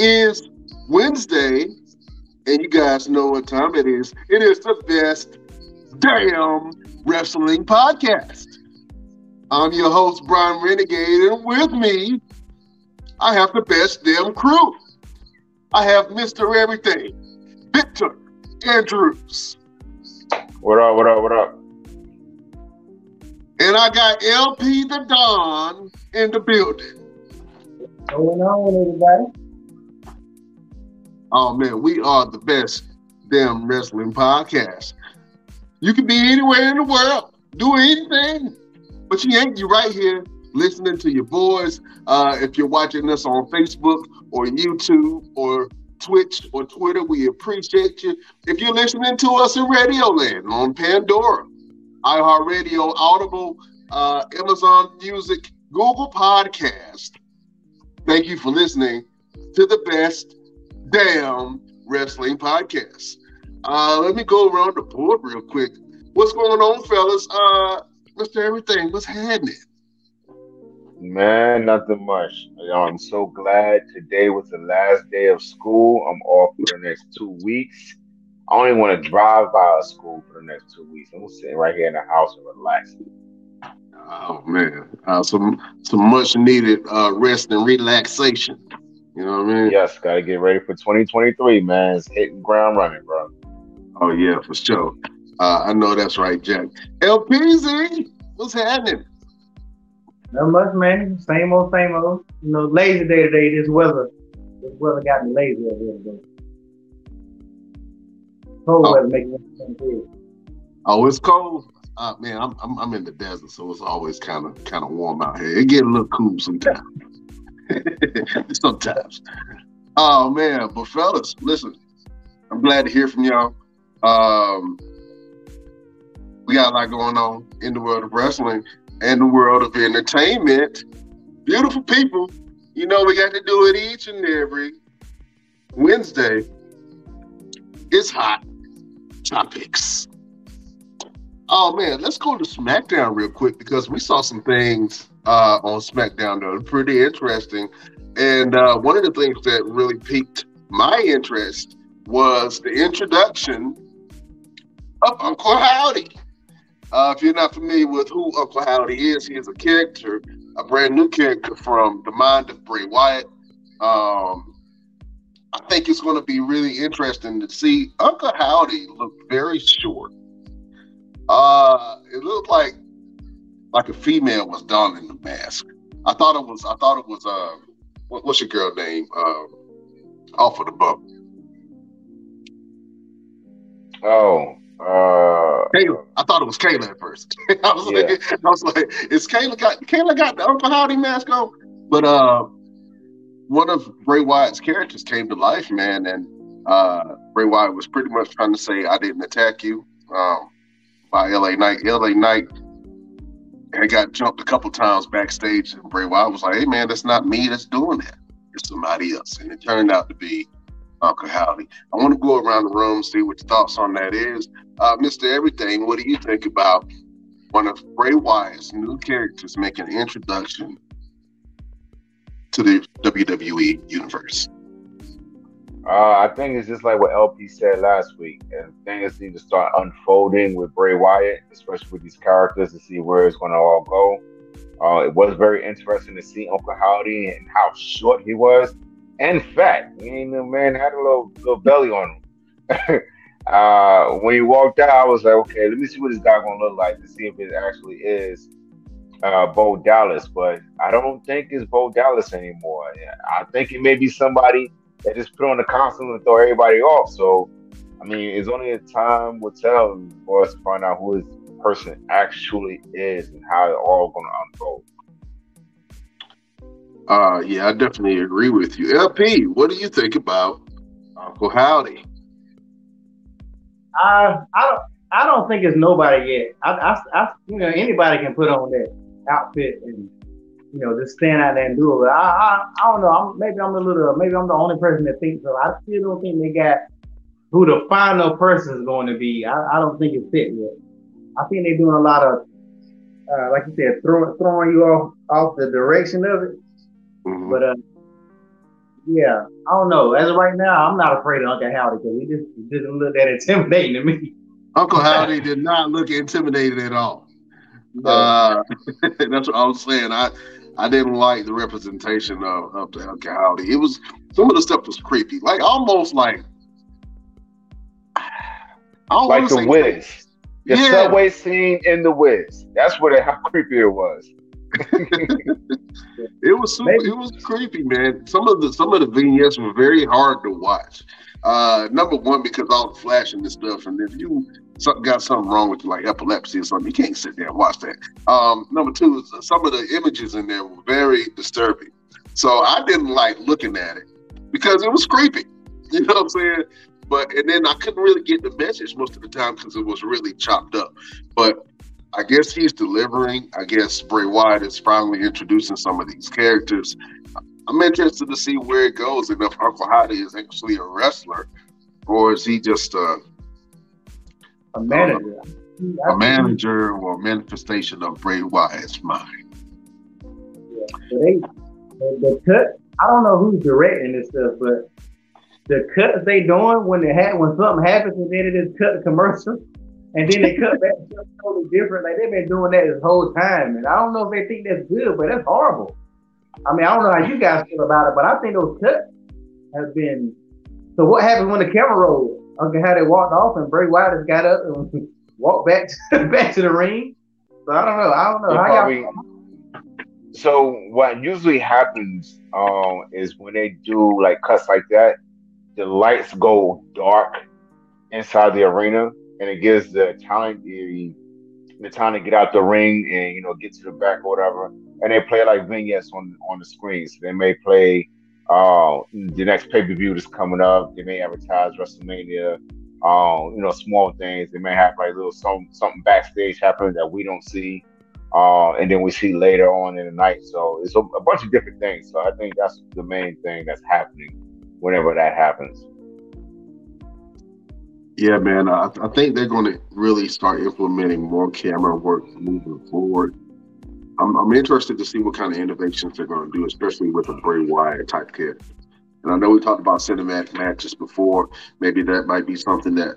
is Wednesday, and you guys know what time it is. It is the Best Damn Wrestling Podcast. I'm your host, Brian Renegade, and with me, I have the best damn crew. I have Mr. Everything, Victor Andrews. What up, what up, what up? And I got LP the Don in the building. What's going on, everybody? Oh, man, we are the Best Damn Wrestling Podcast. You can be anywhere in the world, do anything, but you ain't. You right here listening to your boys. If you're watching us on Facebook or YouTube or Twitch or Twitter, we appreciate you. If you're listening to us in Radio Land, on Pandora, iHeartRadio, Audible, Amazon Music, Google Podcast. Thank you for listening to the Best Damn Wrestling Podcast. Let me go around the board real quick. What's going on, fellas? Mr. Everything, what's happening? Man, nothing much. I'm so glad today was the last day of school. I'm off for the next 2 weeks. I only want to drive by a school for the next 2 weeks. I'm sitting right here in the house and relax. Oh man, some much needed rest and relaxation. You know what I mean? Yes, gotta get ready for 2023, man. It's hitting ground running, bro. Oh yeah, for sure. I know that's right, Jack. LPZ, what's happening? Not much, man. Same old, same old. You know, lazy day today. This weather got me lazy every day. Cold weather making everything good. Oh, it's cold. Man, I'm in the desert, so it's always kind of warm out here. It gets a little cool sometimes. Sometimes. Oh man, but fellas, listen, I'm glad to hear from y'all. We got a lot going on in the world of wrestling and the world of entertainment. Beautiful people. You know, we got to do it each and every Wednesday. It's hot topics. Oh man, let's go to SmackDown real quick because we saw some things on SmackDown that were pretty interesting. And one of the things that really piqued my interest was the introduction of Uncle Howdy. If you're not familiar with who Uncle Howdy is, he is a character, a brand new character from the mind of Bray Wyatt. I think it's going to be really interesting to see. Uncle Howdy looked very short. It looked like a female was donning the mask. I thought it was. What's your girl name? Off of the bump. Oh. Kayla. I thought it was Kayla at first. I was like, is Kayla got the Uncle Howdy mask on? But one of Bray Wyatt's characters came to life, man, and Bray Wyatt was pretty much trying to say, "I didn't attack you." By LA Knight. LA Knight had got jumped a couple times backstage, and Bray Wyatt was like, "Hey man, that's not me that's doing that. It's somebody else." And it turned out to be Uncle Howdy. I want to go around the room, see what your thoughts on that is. Mr. Everything, what do you think about one of Bray Wyatt's new characters making an introduction to the WWE universe? I think it's just like what LP said last week, and things need to start unfolding with Bray Wyatt, especially with these characters, to see where it's going to all go. It was very interesting to see Uncle Howdy and how short he was, and fat. The man had a little belly on him. When he walked out, I was like, okay, let me see what this guy going to look like to see if it actually is Bo Dallas. But I don't think it's Bo Dallas anymore. I think it may be somebody they just put on the console and throw everybody off. So, it's only a time will tell for us to find out who this person actually is and how it all going to unfold. Yeah, I definitely agree with you. LP, what do you think about Uncle Howdy? I don't think it's nobody yet. Anybody can put on that outfit and just stand out there and do it. But I don't know. Maybe I'm the only person that thinks so. I still don't think they got who the final person is going to be. I don't think it's fit yet. I think they're doing a lot of, like you said, throwing you off the direction of it. Mm-hmm. But Yeah, I don't know. As of right now, I'm not afraid of Uncle Howdy because he just didn't look that intimidating to me. Uncle Howdy did not look intimidated at all. That's what I was saying. I didn't like the representation of the Uncle Howdy. It was, some of the stuff was creepy, like almost like the Wiz. The subway scene in the Wiz. That's what how creepy it was. It was creepy, man. Some of the vignettes were very hard to watch. Number one, because all the flashing and stuff, and if you got something wrong with you, like epilepsy or something, you can't sit there and watch that. Number two, some of the images in there were very disturbing. So I didn't like looking at it because it was creepy. You know what I'm saying? And then I couldn't really get the message most of the time because it was really chopped up. But I guess he's delivering. I guess Bray Wyatt is finally introducing some of these characters. I'm interested to see where it goes and if Uncle Howdy is actually a wrestler or is he just a manager. A manager or a manifestation of Bray Wyatt's mind. Yeah, the cut, I don't know who's directing this stuff, but the cuts they doing when something happens and then it is cut the commercial. And then they cut back totally different. Like they've been doing that this whole time. And I don't know if they think that's good, but that's horrible. I mean, I don't know how you guys feel about it, but I think those cuts have been. So what happened when the camera rolled? Uncle Howdy walked off and Bray Wyatt just got up and walked back to the ring. So I don't know. So what usually happens is when they do like cuts like that, the lights go dark inside the arena. And it gives the time to get out the ring and, you know, get to the back or whatever. And they play like vignettes on the screens. They may play the next pay-per-view that's coming up. They may advertise WrestleMania, you know, small things. They may have like little something backstage happening that we don't see. And then we see later on in the night. So it's a bunch of different things. So I think that's the main thing that's happening whenever that happens. Yeah, man, I think they're going to really start implementing more camera work moving forward. I'm interested to see what kind of innovations they're going to do, especially with a Bray Wyatt type character. And I know we talked about cinematic matches before. Maybe that might be something that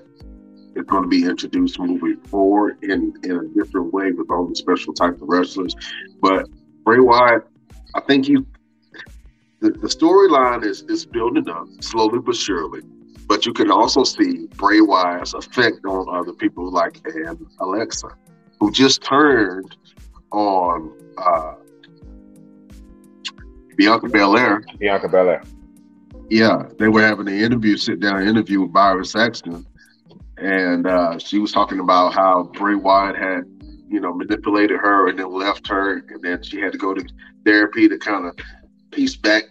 is going to be introduced moving forward in a different way with all the special type of wrestlers. But Bray Wyatt, I think the storyline is building up slowly but surely. But you can also see Bray Wyatt's effect on other people like Alexa, who just turned on Bianca Belair. Yeah, they were having an interview, sit-down interview with Byron Saxton. And she was talking about how Bray Wyatt had, you know, manipulated her and then left her. And then she had to go to therapy to kind of piece back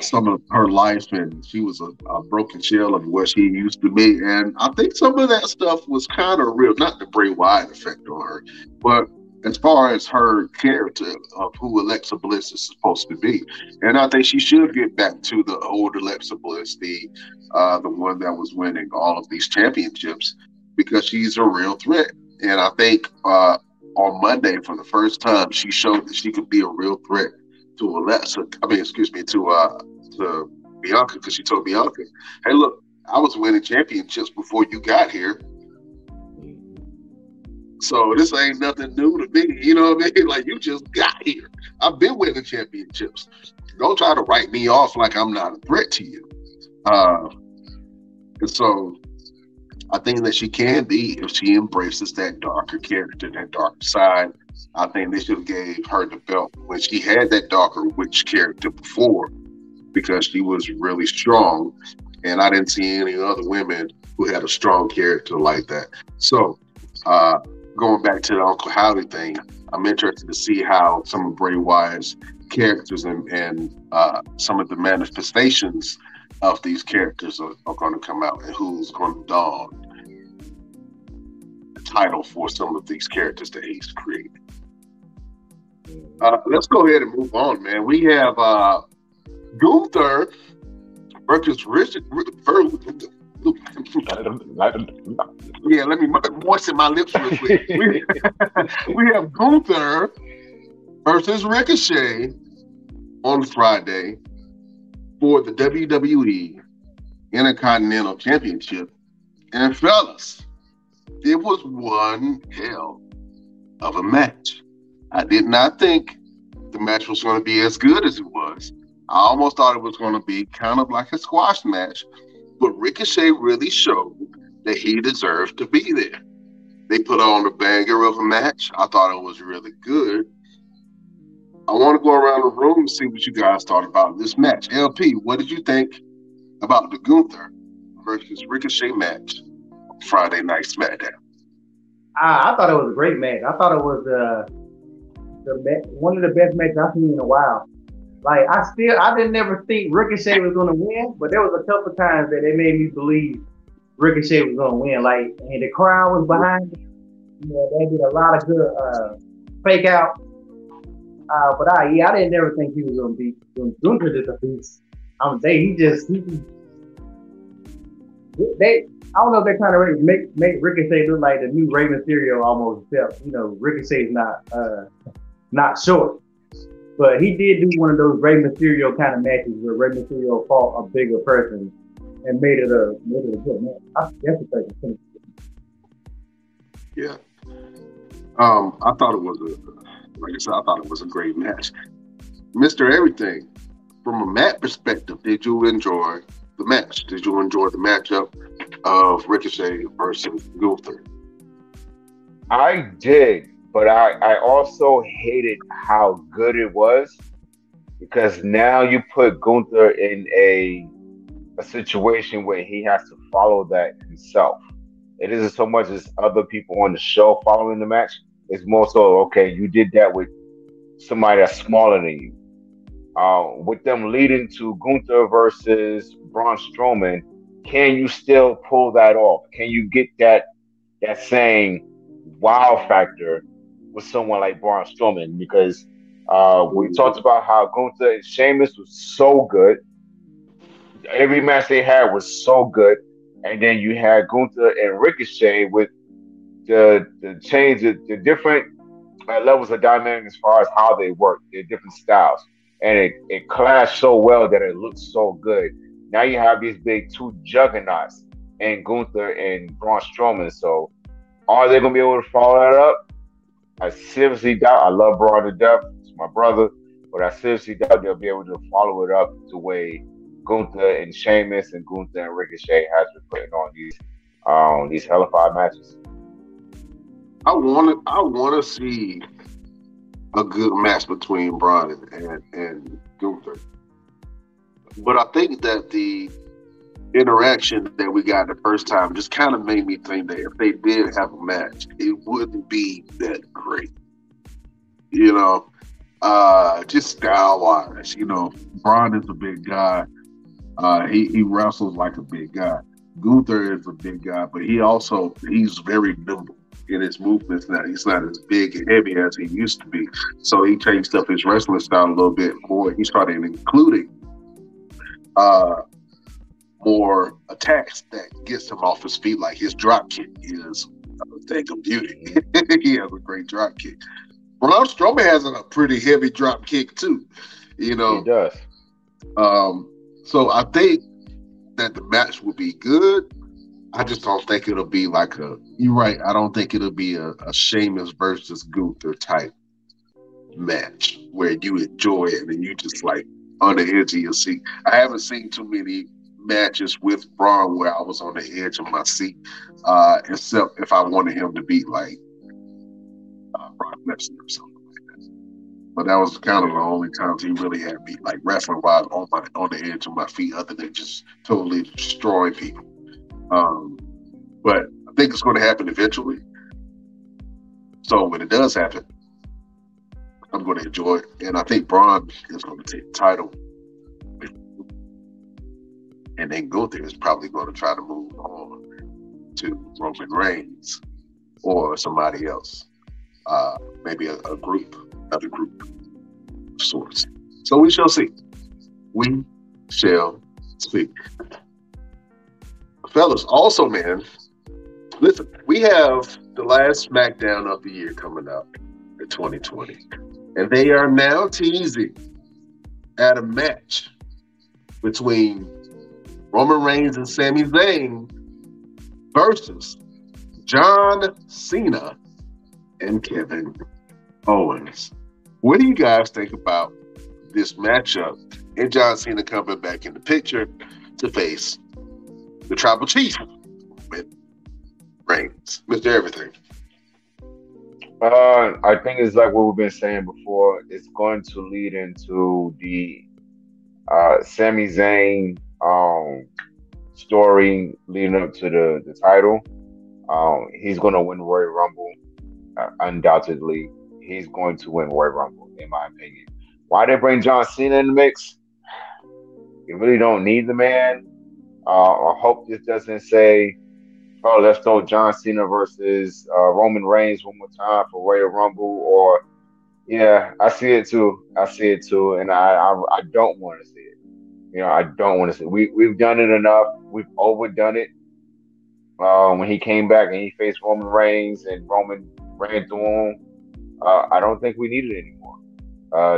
some of her life, and she was a broken shell of what she used to be. And I think some of that stuff was kind of real, not the Bray Wyatt effect on her, but as far as her character of who Alexa Bliss is supposed to be. And I think she should get back to the old Alexa Bliss, the one that was winning all of these championships, because she's a real threat. And I think on Monday, for the first time, she showed that she could be a real threat to Bianca, because she told Bianca, "Hey, look, I was winning championships before you got here, so this ain't nothing new to me. You know what I mean? Like, you just got here. I've been winning championships. Don't try to write me off like I'm not a threat to you." And so, I think that she can be if she embraces that darker character, that dark side. I think they should have gave her the belt when she had that darker witch character before, because she was really strong, and I didn't see any other women who had a strong character like that. So going back to the Uncle Howdy thing, I'm interested to see how some of Bray Wyatt's characters and some of the manifestations of these characters are going to come out, and who's going to don the title for some of these characters that he's created. Let's go ahead and move on, man. We have Gunther versus Richard. Yeah, let me moisten my lips real quick. We have Gunther versus Ricochet on Friday. for the WWE Intercontinental Championship. And fellas, it was one hell of a match. I did not think the match was going to be as good as it was. I almost thought it was going to be kind of like a squash match, but Ricochet really showed that he deserved to be there. They put on a banger of a match. I thought it was really good. I want to go around the room and see what you guys thought about this match. LP, what did you think about the Gunther versus Ricochet match on Friday Night SmackDown? I thought it was a great match. I thought it was one of the best matches I've seen in a while. Like, I didn't ever think Ricochet was going to win, but there was a couple of times that they made me believe Ricochet was going to win. Like, and the crowd was behind me. You know, they did a lot of good fake out. But I didn't ever think he was going to be Gunther did the piece. I'm saying I don't know if they're trying to really make Ricochet look like the new Rey Mysterio almost, except, you know, Ricochet's not short. But he did do one of those Rey Mysterio kind of matches where Rey Mysterio fought a bigger person and made it a good match. I definitely think yeah. I thought it was like I said, I thought it was a great match. Mr. Everything, from a match perspective, did you enjoy the match? Did you enjoy the matchup of Ricochet versus Gunther? I did, but I also hated how good it was, because now you put Gunther in a situation where he has to follow that himself. It isn't so much as other people on the show following the match. It's more so, okay, you did that with somebody that's smaller than you. With them leading to Gunther versus Braun Strowman, can you still pull that off? Can you get that same wow factor with someone like Braun Strowman? Because we talked about how Gunther and Sheamus was so good. Every match they had was so good. And then you had Gunther and Ricochet with the change, the different levels of dynamic as far as how they work, their different styles. And it clashed so well that it looked so good. Now you have these big two juggernauts and Gunther and Braun Strowman. So are they going to be able to follow that up? I seriously doubt. I love Braun to death. It's my brother. But I seriously doubt they'll be able to follow it up the way Gunther and Sheamus and Gunther and Ricochet has been putting on these hellified matches. I want to see a good match between Braun and Gunther. But I think that the interaction that we got the first time just kind of made me think that if they did have a match, it wouldn't be that great. You know, just style-wise, you know, Braun is a big guy. He wrestles like a big guy. Gunther is a big guy, but he's very nimble in his movements now. He's not as big and heavy as he used to be. So he changed up his wrestling style a little bit more. He started including more attacks that gets him off his feet, like his drop kick is a thing of beauty. He has a great drop kick. Braun Strowman has a pretty heavy drop kick too. You know, he does. So I think that the match will be good. I just don't think it'll be like you're right, I don't think it'll be a Sheamus versus Gunther type match where you enjoy it and you just like on the edge of your seat. I haven't seen too many matches with Braun where I was on the edge of my seat, except if I wanted him to beat like Brock Lesnar or something like that. But that was kind of the only times he really had me like wrestling-wise on the edge of my feet, other than just totally destroy people. But I think it's going to happen eventually. So when it does happen, I'm going to enjoy it. And I think Braun is going to take the title. And then Gunther is probably going to try to move on to Roman Reigns or somebody else. Maybe another group of sorts. So we shall see. We shall see. Fellas, also, man, listen, we have the last SmackDown of the year coming up in 2020, and they are now teasing at a match between Roman Reigns and Sami Zayn versus John Cena and Kevin Owens. What do you guys think about this matchup and John Cena coming back in the picture to face the Tribal Chief with Reigns, Mr. Everything? I think it's like what we've been saying before. It's going to lead into the Sami Zayn story leading up to the title. He's going to win Royal Rumble, undoubtedly. He's going to win Royal Rumble, in my opinion. Why they bring John Cena in the mix? You really don't need the man. I hope this doesn't say, oh, let's throw John Cena versus Roman Reigns one more time for Royal Rumble. Or, yeah, I see it too. And I don't want to see it. You know, I don't want to see it. We've done it enough. We've overdone it. When he came back and he faced Roman Reigns and Roman ran through him, I don't think we need it anymore.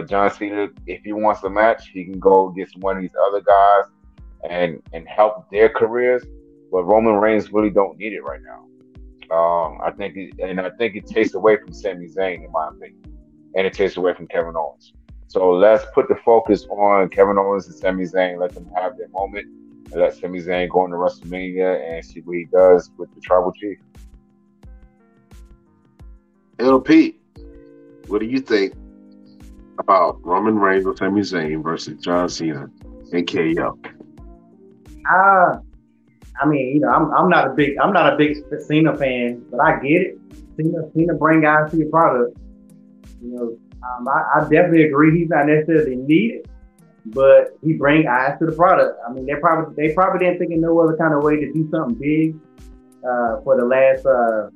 John Cena, if he wants a match, he can go get one of these other guys and help their careers. But Roman Reigns really don't need it right now. I think it takes away from Sami Zayn, in my opinion, and it takes away from Kevin Owens. So let's put the focus on Kevin Owens and Sami Zayn. Let them have their moment, and let Sami Zayn go into WrestleMania and see what he does with the Tribal Chief. LP, what do you think about Roman Reigns and Sami Zayn versus John Cena and KO? I mean, you know, I'm not a big Cena fan, but I get it. Cena bring guys to your product. You know, I definitely agree he's not necessarily needed, but he bring eyes to the product. I mean, they probably didn't think of no other kind of way to do something big for the last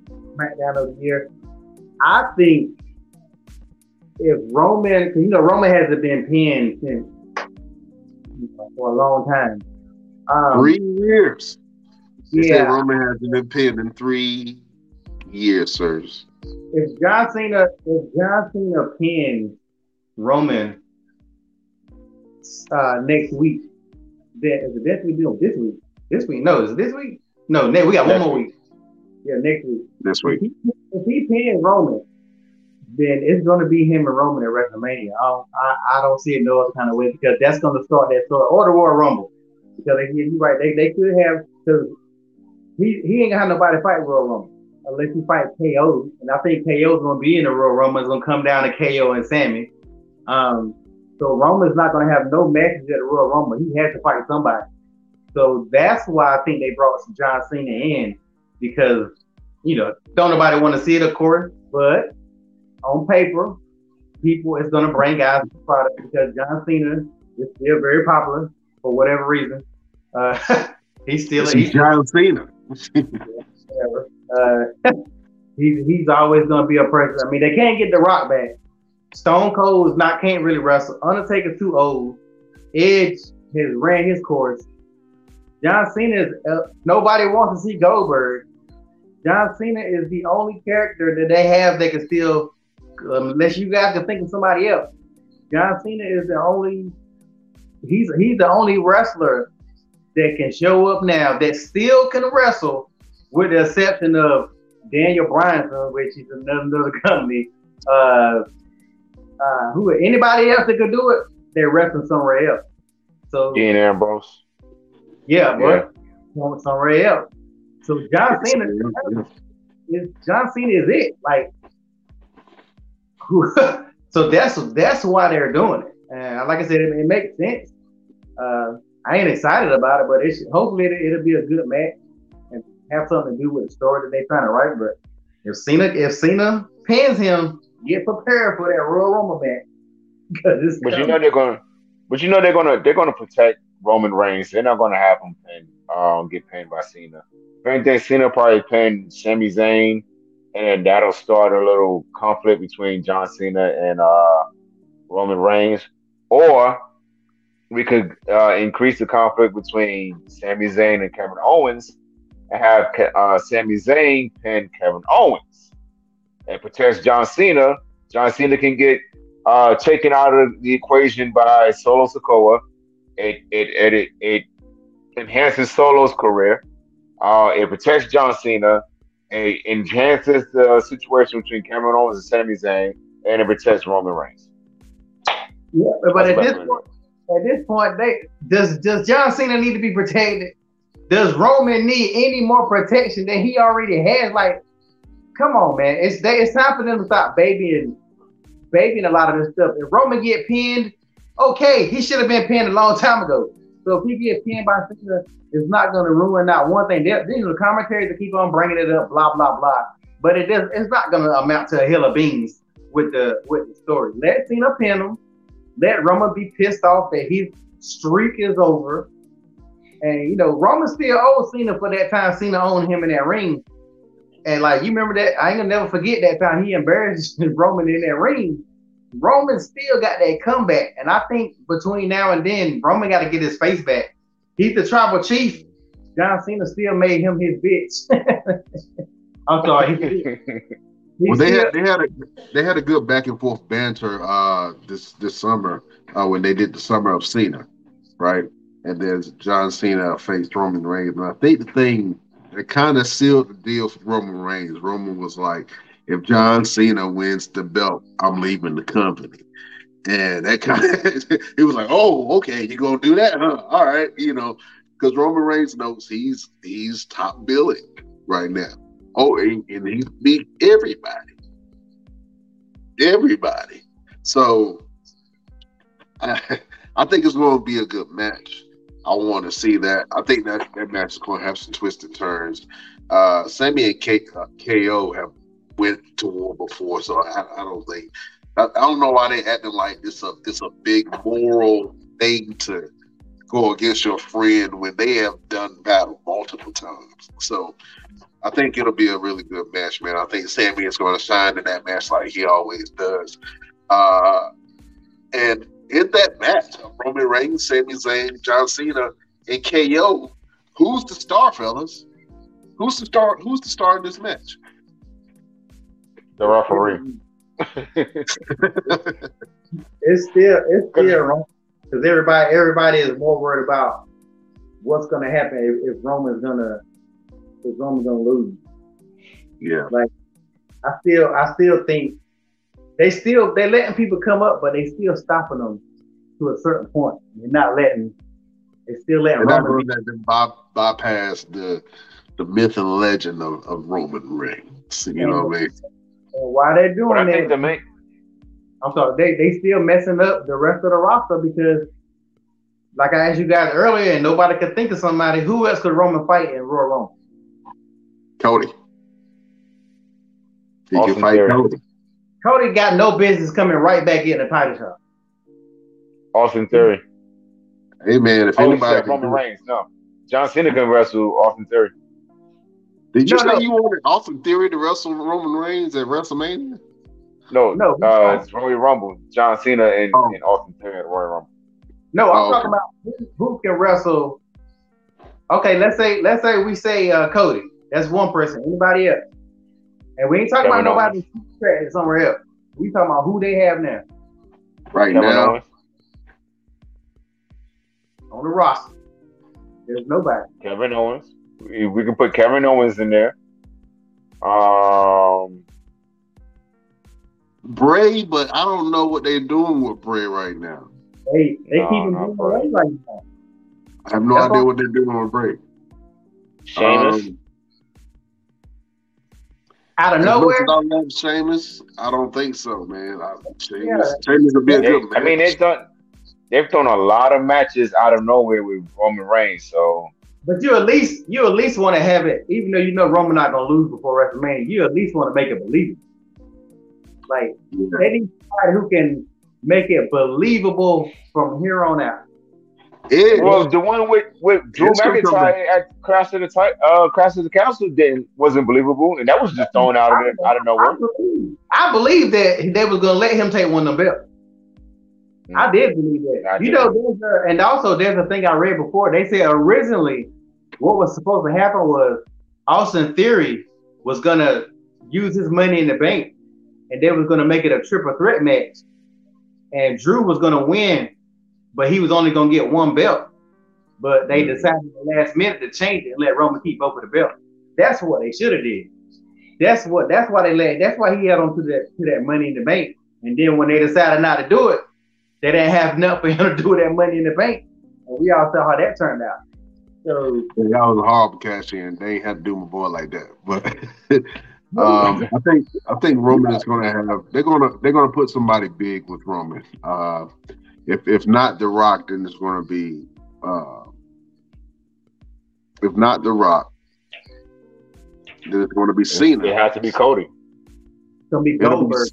SmackDown of the year. I think if Roman, because you know Roman hasn't been pinned since for a long time. 3 years. They say Roman hasn't been pinned in 3 years, sirs. If John Cena pins Roman next week, then is it next week? No, this week. This week? No, is it this week? No, we got one more week. Yeah, next week. This week. If he pins Roman, then it's going to be him and Roman at WrestleMania. I don't see it no other kind of way, because that's going to start that sort of, or the Royal Rumble. Because you're right, they could have, because he ain't gonna have nobody fight Royal Rumble unless you fight KO, and I think KO's gonna be in the Royal Rumble. It's gonna come down to KO and Sammy. So Roman's not gonna have no matches at the Royal Rumble. He has to fight somebody. So that's why I think they brought John Cena in, because you know don't nobody want to see it, of course, but on paper, people is gonna bring guys to the product because John Cena is still very popular. For whatever reason, he's John Cena. Whatever. He's always going to be a person. I mean, they can't get The Rock back. Stone Cold can't really wrestle. Undertaker's too old. Edge has ran his course. John Cena is nobody wants to see Goldberg. John Cena is the only character that they have that can still, unless you guys can think of somebody else. John Cena is the only. He's the only wrestler that can show up now that still can wrestle, with the exception of Daniel Bryan, which is another company. Who anybody else that could do it, they're wrestling somewhere else. So Dean Ambrose. Yeah, bro. Yeah. Somewhere else. So John Cena is it. Like so that's why they're doing it. And like I said, it makes sense. I ain't excited about it, but it should, hopefully it'll be a good match and have something to do with the story that they're trying to write. But if Cena pins him, get prepared for that Royal Rumble match. But you know they're gonna protect Roman Reigns. They're not gonna have him get pinned by Cena. If anything, Cena probably pinned Sami Zayn, and that'll start a little conflict between John Cena and Roman Reigns. Or we could increase the conflict between Sami Zayn and Kevin Owens and have Sami Zayn pin Kevin Owens. And protects John Cena. John Cena can get taken out of the equation by Solo Sikoa. It enhances Solo's career. It protects John Cena. It enhances the situation between Kevin Owens and Sami Zayn, and it protects Roman Reigns. Yeah, but at this point, does John Cena need to be protected? Does Roman need any more protection than he already has? Like, come on, man! It's time for them to stop babying a lot of this stuff. If Roman get pinned, okay, he should have been pinned a long time ago. So if he gets pinned by Cena, it's not going to ruin not one thing. These are the commentaries that keep on bringing it up, blah blah blah. But it's not going to amount to a hill of beans with the story. Let Cena pin him. Let Roman be pissed off that his streak is over. And, you know, Roman still owes Cena for that time Cena owned him in that ring. And, like, you remember that? I ain't going to never forget that time he embarrassed Roman in that ring. Roman still got that comeback. And I think between now and then, Roman got to get his face back. He's the tribal chief. John Cena still made him his bitch. I'm sorry. Well, they had a good back and forth banter this summer when they did the Summer of Cena, right? And then John Cena faced Roman Reigns. And I think the thing that kind of sealed the deal for Roman Reigns, Roman was like, if John Cena wins the belt, I'm leaving the company. And that kind of, it was like, oh, okay, you're going to do that, huh? All right, you know, because Roman Reigns knows he's top billing right now. Oh, and he beat everybody. So I think it's going to be a good match. I want to see that. I think that match is going to have some twists and turns. Sami and KO have went to war before, so I don't know why they acting like it's a big moral thing to go against your friend when they have done battle multiple times. So I think it'll be a really good match, man. I think Sami is going to shine in that match like he always does. And in that match, Roman Reigns, Sami Zayn, John Cena, and KO, who's the star, fellas? Who's the star in this match? The referee. It's still Roman, because everybody is more worried about what's going to happen if Roman's going to. Because Roman's gonna lose. Yeah. Like, I still think they're letting people come up, but they still stopping them to a certain point. They're not letting. They still letting Roman bypass the myth and legend of Roman Reigns. You know what I mean? And why they're doing that? I'm sorry. They still messing up the rest of the roster because, like I asked you guys earlier, and nobody could think of somebody who else could Roman fight and Royal Rumble. Cody. Did you fight Cody? Cody got no business coming right back in the title shot. Austin Theory. Hey, man, if anybody. Roman Reigns, no. John Cena can wrestle Austin Theory. Did you say you wanted Austin Theory to wrestle Roman Reigns at WrestleMania? No. It's Royal Rumble. John Cena and Austin Theory at Royal Rumble. No, I'm talking about who can wrestle. Okay, let's say Cody. That's one person. Anybody else? And we ain't talking about nobody that's somewhere else. We talking about who they have now. Right now. On the roster. There's nobody. Kevin Owens. We can put Kevin Owens in there. Bray, but I don't know what they're doing with Bray right now. They keep him doing Bray right now. I have no idea what they're doing with Bray. Sheamus. Out of nowhere, I love Sheamus. I don't think so, man. Sheamus will be a good match. I mean, they've done a lot of matches out of nowhere with Roman Reigns. So, but you at least want to have it, even though you know Roman not gonna lose before WrestleMania. You at least want to make it believable. Like they need somebody who can make it believable from here on out. Well, the one with Drew McIntyre at Crash of the Council wasn't believable, and that was just thrown out of it out of nowhere. I believe that they was gonna let him take one of the belts. Mm-hmm. I did believe that. You know, there's a thing I read before. They said originally what was supposed to happen was Austin Theory was gonna use his money in the bank, and they was gonna make it a triple threat match, and Drew was gonna win. but he was only going to get one belt. But they decided at the last minute to change it and let Roman keep both of the belts. That's what they should have did. That's why he held on to that Money in the Bank. And then when they decided not to do it, they didn't have enough for him to do that Money in the Bank. And we all saw how that turned out. So that was a horrible cash in. They had to do my boy like that. But I think Roman is going to have. They're going to put somebody big with Roman. If not The Rock, then it's going to be. If not The Rock, then it's going to be Cena. It has to be Cody. It's going to be Goldberg.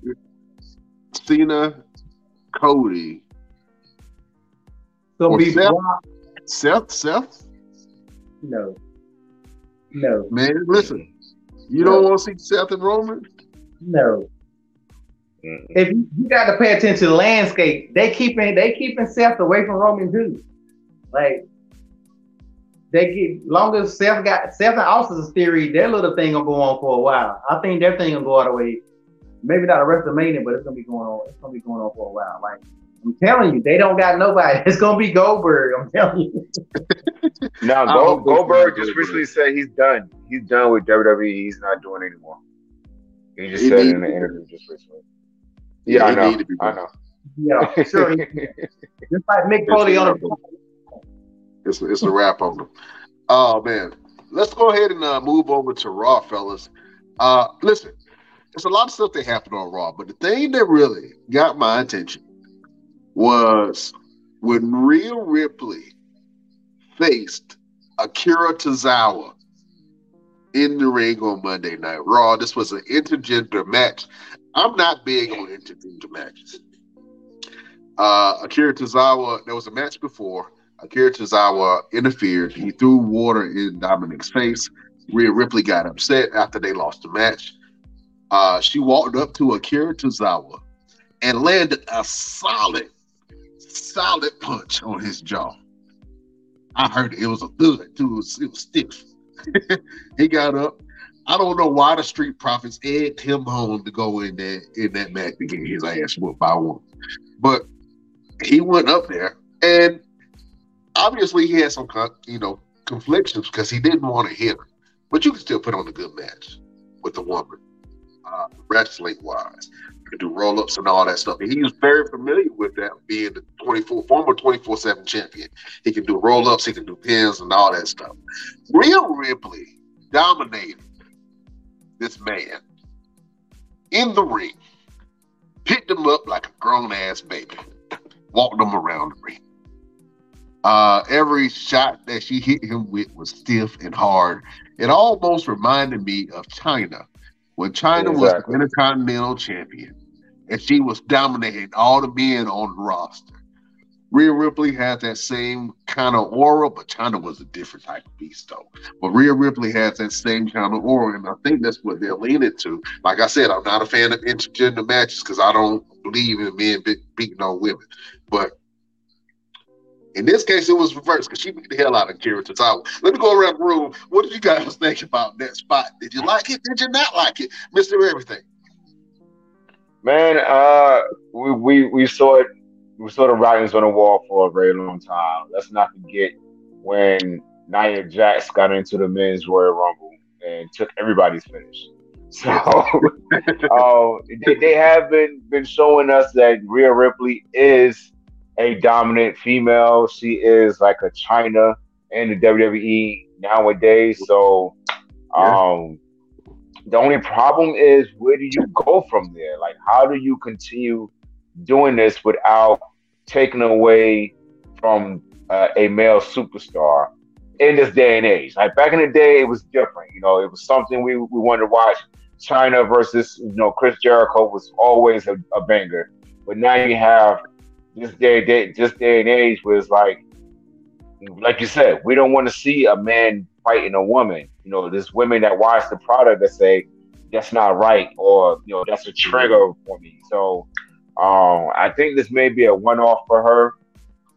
Cena, Cody. It's going to be Seth. Rock. Seth. No. Man, listen. You don't want to see Seth and Roman? No. If you got to pay attention to the landscape, they keeping Seth away from Roman too. Like long as Seth and Austin's Theory, their little thing gonna go on for a while. I think their thing gonna go all the way. Maybe not a WrestleMania, but it's gonna be going on. It's gonna be going on for a while. Like I'm telling you, they don't got nobody. It's gonna be Goldberg. I'm telling you. Now Goldberg just recently said he's done. He's done with WWE. He's not doing it anymore. He just said it in an interview just recently. Yeah, I know. Yeah, sure. Just like Mick Foley on the. It's a wrap on them. Oh man, let's go ahead and move over to Raw, fellas. Listen, there's a lot of stuff that happened on Raw, but the thing that really got my attention was when Rhea Ripley faced Akira Tozawa in the ring on Monday Night Raw. This was an intergender match. I'm not big on intergender matches. Akira Tozawa, there was a match before. Akira Tozawa interfered. He threw water in Dominic's face. Rhea Ripley got upset after they lost the match. She walked up to Akira Tozawa and landed a solid punch on his jaw. I heard it was a thud, too. It was stiff. He got up. I don't know why the Street Profits egged him home to go in that match to get his ass whooped by one. But he went up there and obviously, he had some conflictions because he didn't want to hit her. But you can still put on a good match with a woman, wrestling-wise. You can do roll-ups and all that stuff. And he was very familiar with that, being the former 24/7 champion. He can do roll-ups, he can do pins and all that stuff. Rhea Ripley dominated this man in the ring, picked him up like a grown-ass baby, walked him around the ring. Every shot that she hit him with was stiff and hard. It almost reminded me of China. When China was the Intercontinental Champion and she was dominating all the men on the roster. Rhea Ripley had that same kind of aura, but China was a different type of beast though. But Rhea Ripley has that same kind of aura, and I think that's what they're leaning to. Like I said, I'm not a fan of intergender matches because I don't believe in men beating on women. But in this case, it was reversed because she beat the hell out of Akira Tozawa. Let me go around the room. What did you guys think about that spot? Did you like it? Did you not like it? Mr. Everything. Man, we saw the writings on the wall for a very long time. Let's not forget when Nia Jax got into the men's Royal Rumble and took everybody's finish. So they have been showing us that Rhea Ripley is a dominant female. She is like a China in the WWE nowadays. So the only problem is, where do you go from there? Like, how do you continue doing this without taking away from a male superstar in this day and age? Like, back in the day, it was different. You know, it was something we wanted to watch. China versus, you know, Chris Jericho was always a banger. But now you have this day and age where it's like you said, we don't want to see a man fighting a woman. You know, there's women that watch the product that say, that's not right, or, you know, that's a trigger for me. So I think this may be a one-off for her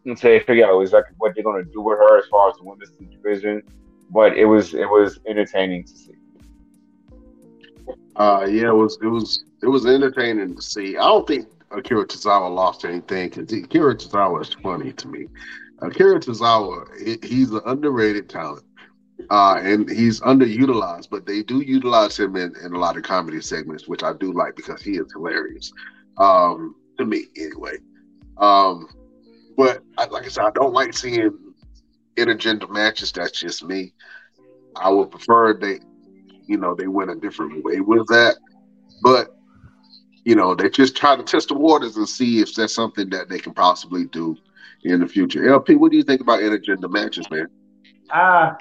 until they figure out exactly what they're going to do with her as far as the women's division. But it was entertaining to see. Yeah, it was entertaining to see. I don't think Akira Tozawa lost anything, because Akira Tozawa is funny to me. Akira Tozawa, he's an underrated talent, and he's underutilized, but they do utilize him in a lot of comedy segments, which I do like because he is hilarious, to me anyway. But like I said, I don't like seeing intergender matches. That's just me. I would prefer they went a different way with that, but they just try to test the waters and see if that's something that they can possibly do in the future. LP, what do you think about intergender matches, man? I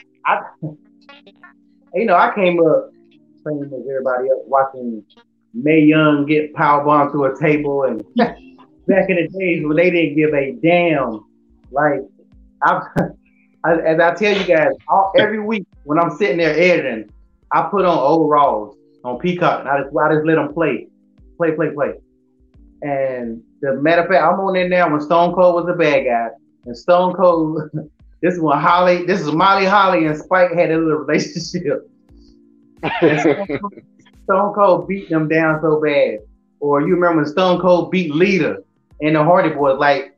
came up same as everybody else, watching Mae Young get powerbombed through a table, and back in the days when they didn't give a damn. Like, as I tell you guys, every week when I'm sitting there editing, I put on old Raws on Peacock, and I just let them play. And the matter of fact, I'm on there now when Stone Cold was a bad guy, and Stone Cold, this is when Molly Holly and Spike had a little relationship. Stone Cold beat them down so bad. Or you remember when Stone Cold beat Lita and the Hardy Boys? Like,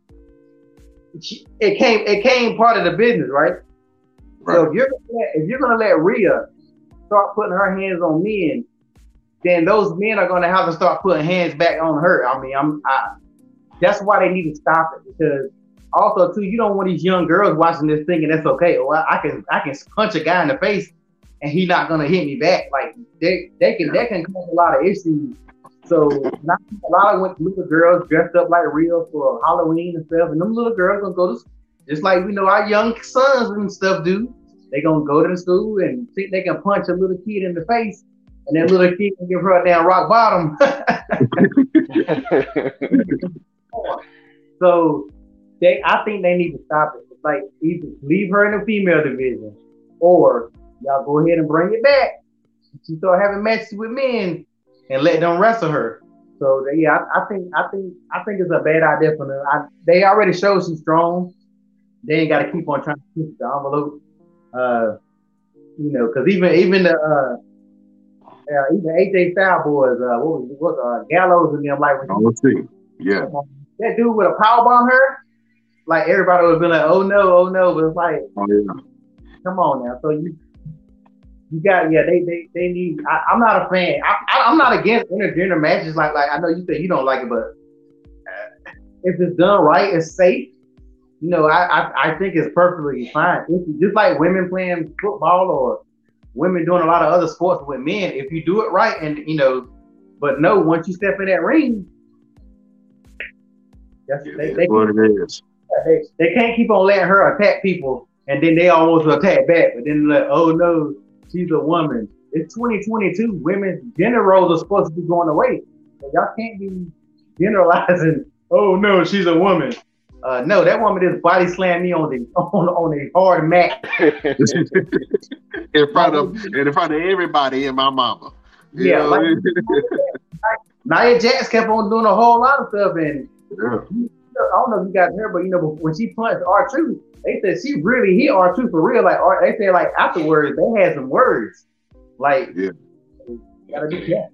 it came part of the business, right? So if you're gonna let Rhea start putting her hands on men, then those men are gonna have to start putting hands back on her. I mean, that's why they need to stop it, because also too, you don't want these young girls watching this thinking that's okay. Well, I can punch a guy in the face and he's not gonna hit me back. Like, that can cause a lot of issues. So a lot of little girls dressed up like real for Halloween and stuff, and them little girls gonna go to school, just like our young sons and stuff do. They gonna go to the school and think they can punch a little kid in the face, and that little kid can give her a damn rock bottom. So I think they need to stop it. It's like, either leave her in the female division, or y'all go ahead and bring it back. She start having matches with men and let them wrestle her. So yeah, I think it's a bad idea for them. They already showed she's strong. They ain't got to keep on trying to push the envelope. Because even AJ Styles boys, Gallows and them, like, let's see, yeah, that dude with a powerbomb her, like, everybody was been like, oh no, but it's like, come on now. So they need. I'm not a fan. I'm not against intergender matches. Like I know you said you don't like it, but if it's done right, it's safe. I think it's perfectly fine. It's just like women playing football or women doing a lot of other sports with men. If you do it right, but no, once you step in that ring, they can't keep on letting her attack people, and then they all want to attack back. But then like, oh no, she's a woman. It's 2022. Women's gender roles are supposed to be going away. Y'all can't be generalizing. Oh no, she's a woman. No, that woman just body slammed me on a hard mat in front of everybody and my mama. Yeah, like Nia Jax kept on doing a whole lot of stuff, and I don't know if you guys heard, but when she punched R2. They said she really hit R2 for real. Like, they said, like, afterwards they had some words. Like, yeah, gotta do that.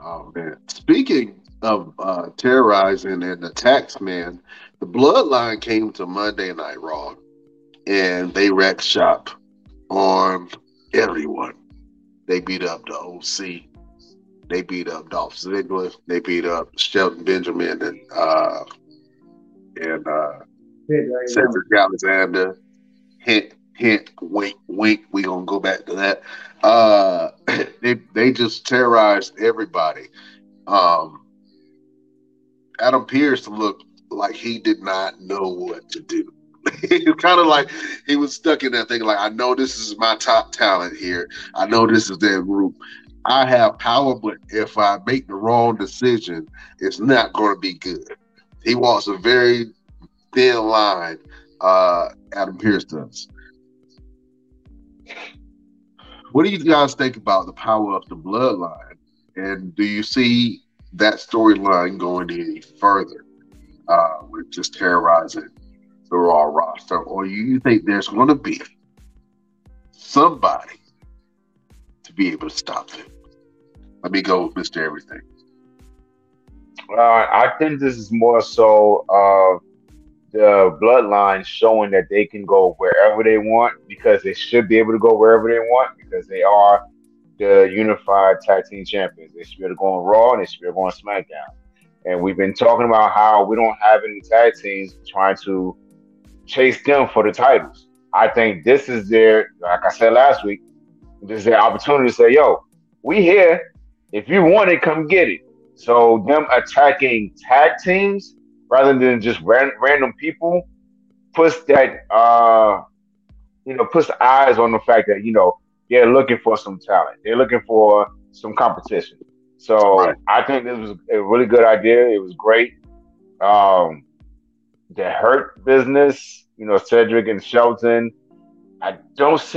Oh man! Speaking of terrorizing and attacks, man, the Bloodline came to Monday Night Raw, and they wrecked shop on everyone. They beat up the OC. They beat up Dolph Ziggler. They beat up Shelton Benjamin and Cedric Alexander, hint, hint, wink, wink. We gonna go back to that. They just terrorized everybody. Adam Pearce looked like he did not know what to do. It's kind of like he was stuck in that thing. Like, I know this is my top talent here. I know this is their group. I have power, but if I make the wrong decision, it's not going to be good. He wants a very thin line, Adam Pearce does. What do you guys think about the power of the Bloodline? And do you see that storyline going any further with just terrorizing the Raw roster? Or you think there's going to be somebody to be able to stop them? Let me go with Mr. Everything. I think this is more so the bloodline showing that they can go wherever they want, because they should be able to go wherever they want, because they are the unified tag team champions. They should be able to go on Raw and they should be able to go on SmackDown. And we've been talking about how we don't have any tag teams trying to chase them for the titles. I think this is their, like I said last week, this is their opportunity to say, yo, we here. If you want it, come get it. So them attacking tag teams rather than just random people puts that, puts eyes on the fact that, they're looking for some talent. They're looking for some competition. So right. I think this was a really good idea. It was great. The Hurt Business, Cedric and Shelton. I don't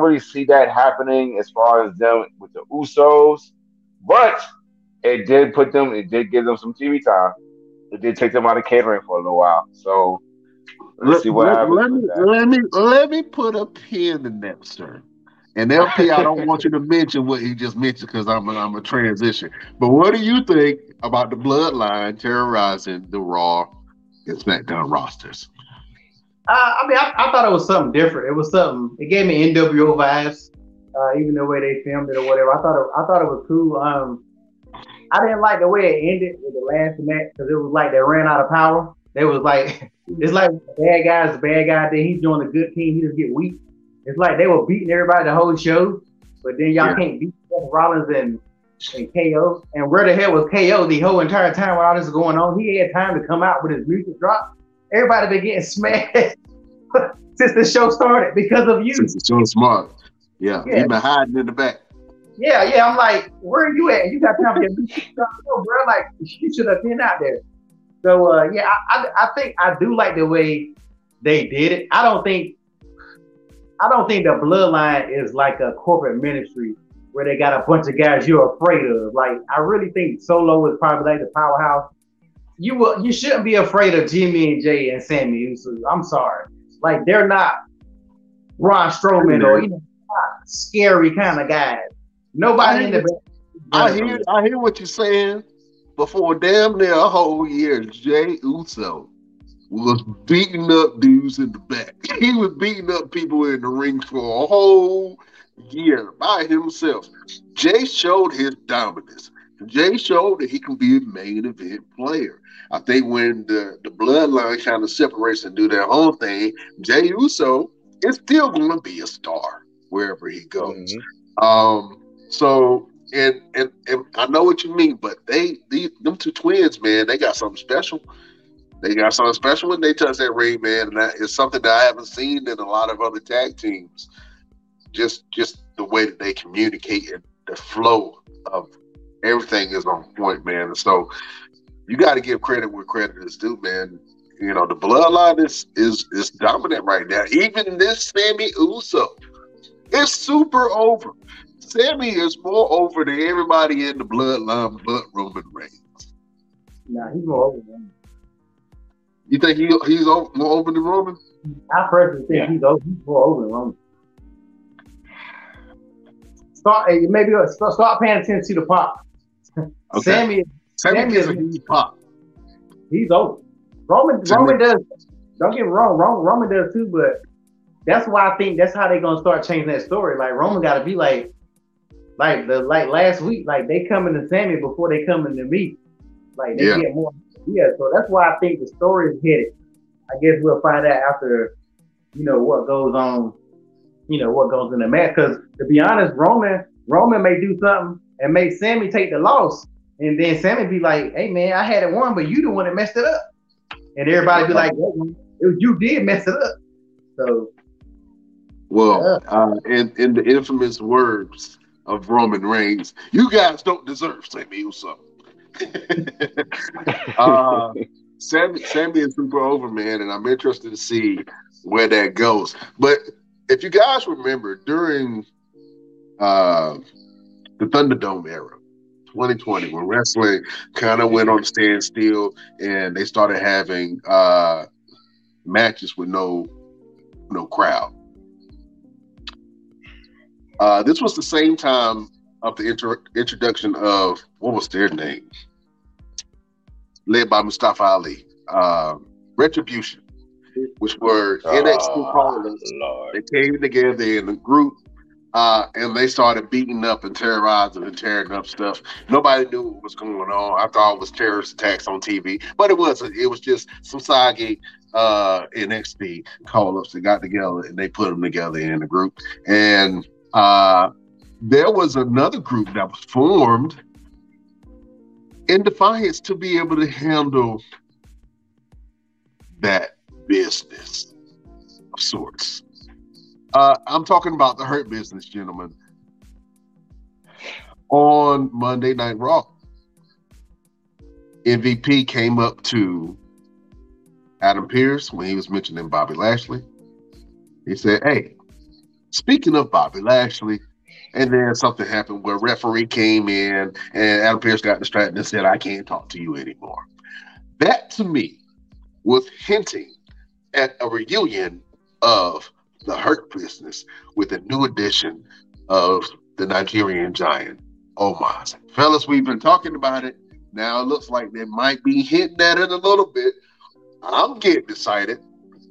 really see that happening as far as them with the Usos, but it did give them some TV time. It did take them out of catering for a little while. So let's see what happens. Let me put a pin in that, sir. And LP, I don't want you to mention what he just mentioned because I'm a transition. But what do you think about the bloodline terrorizing the Raw and SmackDown rosters? I thought it was something different. It gave me NWO vibes, even the way they filmed it or whatever. I thought it was cool. I didn't like the way it ended with the last match because it was like they ran out of power. They was like, it's like the bad guy, then he's doing a good team, he just get weak. It's like they were beating everybody the whole show, but then y'all can't beat Seth Rollins and KO. And where the hell was KO the whole entire time while all this was going on? He had time to come out with his music drop. Everybody been getting smashed since the show started because of you. Since the show's smart. Yeah. He been hiding in the back. Yeah. I'm like, where are you at? You got time to get music drop, bro. Like, you should have been out there. So, I think I do like the way they did it. I don't think the bloodline is like a corporate ministry where they got a bunch of guys you're afraid of. Like, I really think Solo is probably like the powerhouse. You shouldn't be afraid of Jimmy and Jay and Sami Uso. I'm sorry. Like, they're not Braun Strowman or scary kind of guys. Nobody in the I hear what you're saying, but for damn near a whole year, Jey Uso was beating up dudes in the back. He was beating up people in the ring for a whole year by himself. Jey showed his dominance. Jey showed that he can be a main event player. I think when the bloodline kind of separates and do their own thing, Jey Uso is still going to be a star wherever he goes. Mm-hmm. So I know what you mean, but them two twins, man, they got something special. They got something special when they touch that ring, man, and it's something that I haven't seen in a lot of other tag teams. Just the way that they communicate and the flow of everything is on point, man. And so you got to give credit where credit is due, man. The bloodline is dominant right now. Even this Sami Uso is super over. Sami is more over than everybody in the bloodline but Roman Reigns. Nah, he's more over, man. You think he's more open than Roman? I personally think he's more open than Roman. Start paying attention to the pop. Okay. Sami is a huge pop. He's open. Roman does. Don't get me wrong. Roman does too, but that's why I think that's how they're gonna start changing that story. Like, Roman got to be like last week. Like, they coming to Sami before they coming to me. Like, they get more. Yeah, so that's why I think the story is headed. I guess we'll find out after, what goes on, what goes in the match. Because to be honest, Roman may do something and make Sami take the loss. And then Sami be like, hey, man, I had it won, but you the one that messed it up. And everybody be like, you did mess it up. So. Well, in the infamous words of Roman Reigns, you guys don't deserve Sami Uso. Sami is super over, man, and I'm interested to see where that goes. But if you guys remember, during the Thunderdome era, 2020, when wrestling kind of went on standstill and they started having matches with no crowd, this was the same time of the introduction of, what was their name? led by Mustafa Ali, Retribution, which were NXT callers. They came together in a group, and they started beating up and terrorizing and tearing up stuff. Nobody knew what was going on. I thought it was terrorist attacks on TV, but it wasn't. It was just some soggy NXT call-ups that got together, and they put them together in a group. And there was another group that was formed in defiance to be able to handle that business of sorts. I'm talking about the Hurt Business, gentlemen. On Monday Night Raw, MVP came up to Adam Pearce when he was mentioning Bobby Lashley. He said, "Hey, speaking of Bobby Lashley," and then something happened where a referee came in and Adam Pearce got distracted and said, "I can't talk to you anymore." That to me was hinting at a reunion of the Hurt Business with a new edition of the Nigerian giant, Omos. Fellas, we've been talking about it. Now it looks like they might be hitting at it a little bit. I'm getting excited.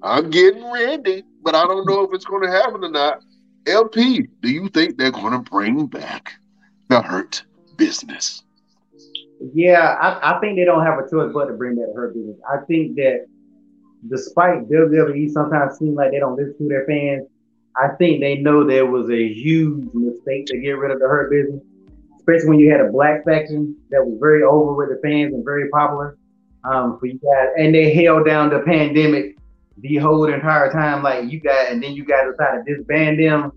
I'm getting ready, but I don't know if it's going to happen or not. LP, do you think they're going to bring back the Hurt Business? Yeah, I think they don't have a choice but to bring that Hurt Business. I think that despite WWE sometimes seem like they don't listen to their fans, I think they know there was a huge mistake to get rid of the Hurt Business, especially when you had a black faction that was very over with the fans and very popular for you guys. And they held down the pandemic the whole entire time, like you guys, and then you guys decided to disband them.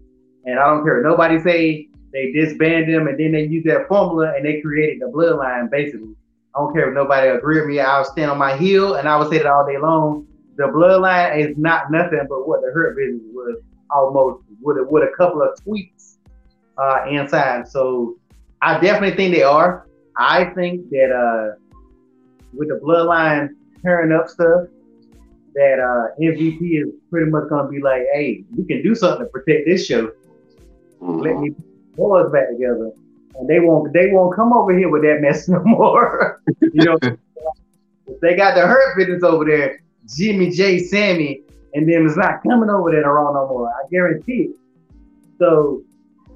And I don't care what nobody say, they disband them, and then they use that formula and they created the Bloodline, basically. I don't care if nobody agree with me. I'll stand on my heel and I will say that all day long. The Bloodline is not nothing but what the Hurt Business was, almost with a couple of tweaks inside. So I definitely think they are. I think that with the Bloodline tearing up stuff, that MVP is pretty much going to be like, "Hey, we can do something to protect this show. Let me put the boys back together." And they won't come over here with that mess no more. You know, if they got the Hurt Business over there, Jimmy, Jay, Sammy, and them is not coming over there to Raw no more. I guarantee it. So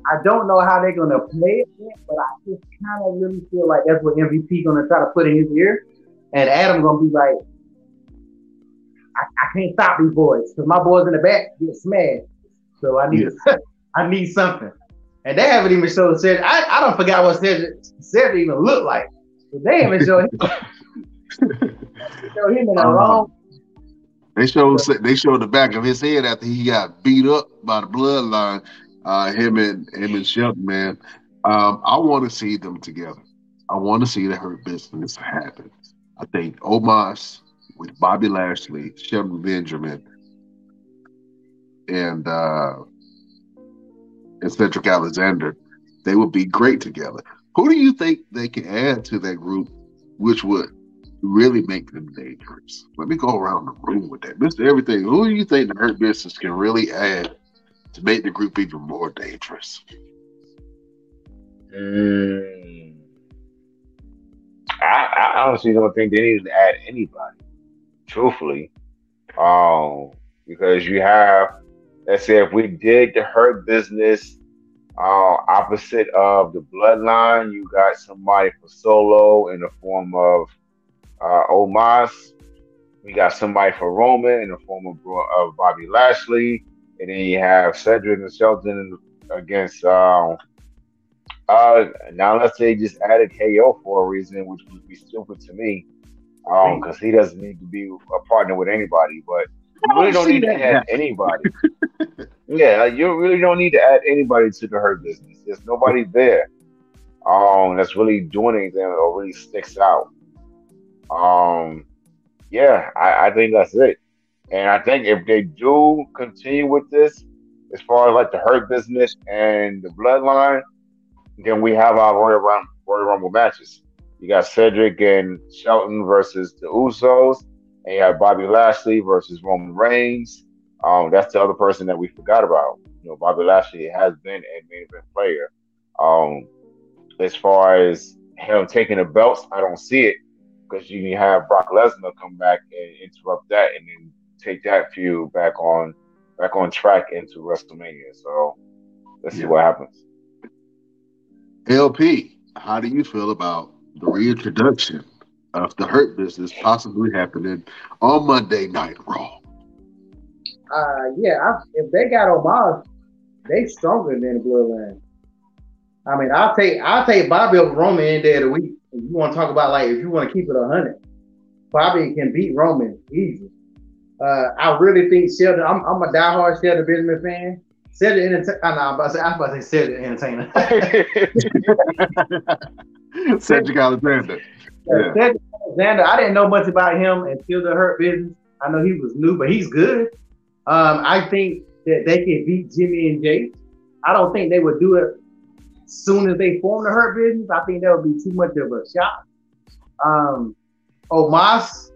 I don't know how they're going to play it yet, but I just kind of really feel like that's what MVP going to try to put in his ear. And Adam going to be like, I can't stop these boys because my boys in the back get smashed. So I need I need something. And they haven't even showed Cedric. I don't forgot what Cedric even looked like. So they haven't showed him. Show him in the wrong. They showed the back of his head after he got beat up by the Bloodline. Him and Shelton, man. I want to see them together. I want to see the Hurt Business happen. I think Omos with Bobby Lashley, Shelton Benjamin, and Cedric Alexander, they would be great together. Who do you think they can add to that group, which would really make them dangerous? Let me go around the room with that. Mr. Everything, who do you think the Hurt Business can really add to make the group even more dangerous? I honestly don't think they need to add anybody, truthfully, because you have, let's say if we did the Hurt Business opposite of the Bloodline, you got somebody for Solo in the form of Omos. We got somebody for Roman in the form of Bobby Lashley. And then you have Cedric and Shelton against, now let's say just added KO for a reason, which would be stupid to me, because he doesn't need to be a partner with anybody, but you really don't need to add anybody. Yeah, you really don't need to add anybody to the Hurt Business. There's nobody there that's really doing anything or really sticks out. I think that's it. And I think if they do continue with this, as far as like the Hurt Business and the Bloodline, then we have our Royal Rumble matches. You got Cedric and Shelton versus the Usos. And you have Bobby Lashley versus Roman Reigns. That's the other person that we forgot about. You know, Bobby Lashley has been a main event player. As far as him taking the belts, I don't see it. because you can have Brock Lesnar come back and interrupt that, and then take that feud back on track into WrestleMania. So let's see what happens. LP, how do you feel about the reintroduction of the Hurt Business possibly happening on Monday Night Raw? If they got Omos, they stronger than the Bloodline. I mean, I'll take Bobby over Roman in there the week. If you want to talk about, like, if you want to keep it 100, Bobby can beat Roman easy. I really think Shelton. I'm a diehard Shelton Benjamin fan. Shelton Entertainer. Cedric Alexander. Yeah. Cedric Alexander. I didn't know much about him until the Hurt Business. I know he was new, but he's good. I think that they can beat Jimmy and Jay. I don't think they would do it soon as they form the Hurt Business. I think that would be too much of a shock. Omos,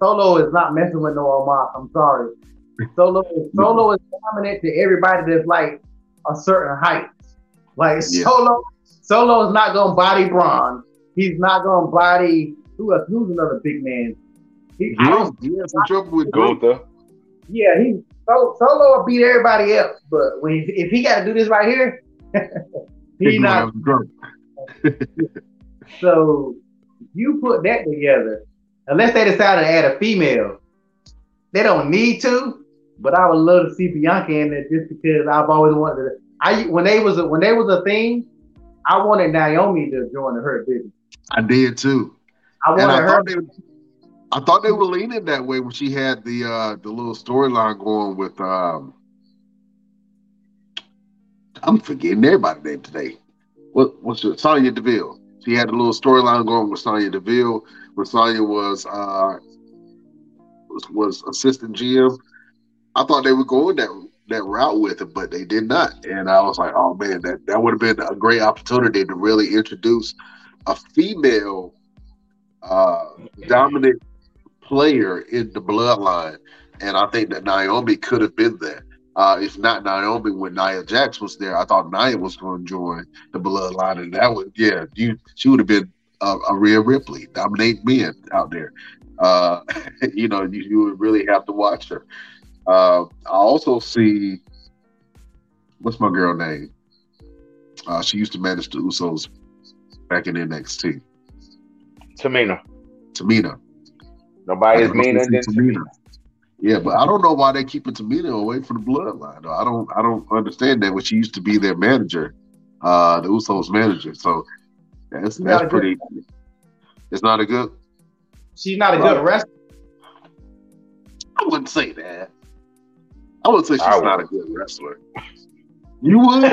Solo is not messing with no Omos. I'm sorry. Solo is dominant to everybody that's like a certain height. Like Solo is not gonna body Braun. He's not gonna body who's another big man. He has some trouble with Gunther. Yeah, Solo will beat everybody else, but if he got to do this right here, he's not. So you put that together, unless they decide to add a female. They don't need to, but I would love to see Bianca in there just because I've always wanted to. When they was a thing, I wanted Naomi to join the Hurt Business. I did too. I thought they were leaning that way when she had the little storyline going with I'm forgetting everybody's name today. What's it? Sonya Deville. She had a little storyline going with Sonya Deville when Sonya was assistant GM. I thought they were going that route with it, but they did not. And I was like, oh man, that would have been a great opportunity to really introduce a female dominant player in the Bloodline, and I think that Naomi could have been there. If not Naomi, when Nia Jax was there, I thought Nia was going to join the Bloodline, and that would, she would have been a Rhea Ripley, dominate men out there. You would really have to watch her. I also see, what's my girl name? She used to manage the Usos back in NXT. Tamina. Nobody is meaner than Tamina. Yeah, but I don't know why they keeping Tamina away from the Bloodline. I don't understand that. When she used to be their manager, the Usos manager. So that's pretty. It's not a good. She's not a good wrestler. I wouldn't say that. I wouldn't say she's not a good wrestler. You would?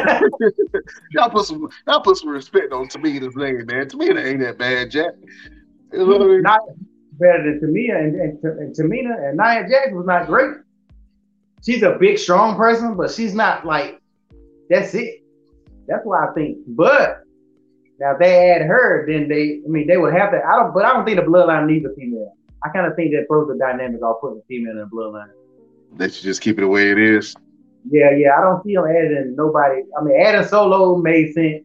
Y'all put some respect on Tamina's name, man. Tamina ain't that bad, Jack. You know what I mean? Not better than Tamina, and Tamina and Nia Jax was not great. She's a big, strong person, but she's not like, that's it. That's what I think. But now if they add her, then they would have to. I don't think the Bloodline needs a female. I kind of think that throws the dynamics off putting a female in the Bloodline. They should just keep it the way it is. Yeah, I don't see them adding nobody. I mean, adding Solo made sense.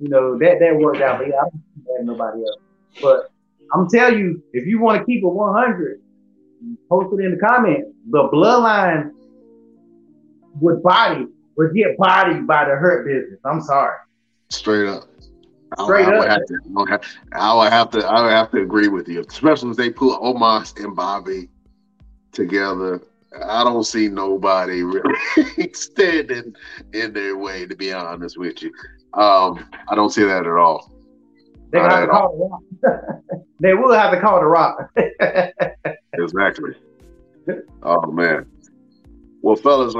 You know, that worked out. But yeah, I don't see adding nobody else. But I'm telling you, if you want to keep it 100, post it in the comments. The Bloodline would get bodied by the Hurt Business. I'm sorry. Straight up. I would have to agree with you, especially if they put Omos and Bobby together. I don't see nobody really standing in their way, to be honest with you. I don't see that at all. They would have to call The Rock. They will have to call The Rock. Exactly. Oh man. Well, fellas,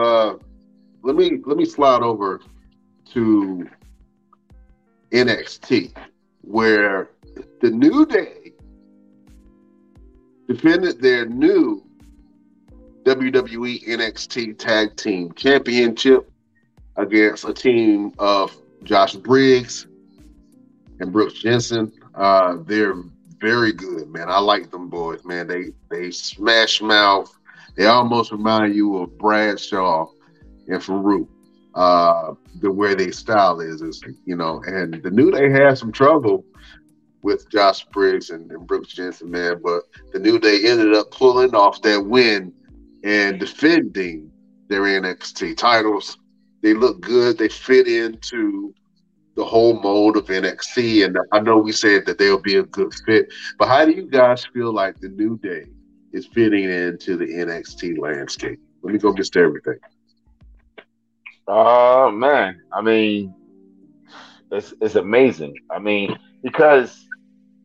let me slide over to NXT, where the New Day defended their new WWE NXT Tag Team Championship against a team of Josh Briggs and Brooks Jensen. They're very good, man. I like them boys, man. They smash mouth. They almost remind you of Bradshaw and Farouk. The way they style is, and the New Day had some trouble with Josh Briggs and Brooks Jensen, man. But the New Day ended up pulling off that win and defending their NXT titles. They look good. They fit into the whole mold of NXT. And I know we said that they'll be a good fit, but how do you guys feel like the New Day is fitting into the NXT landscape? Let me go just everything. Man, I mean, it's amazing. I mean, because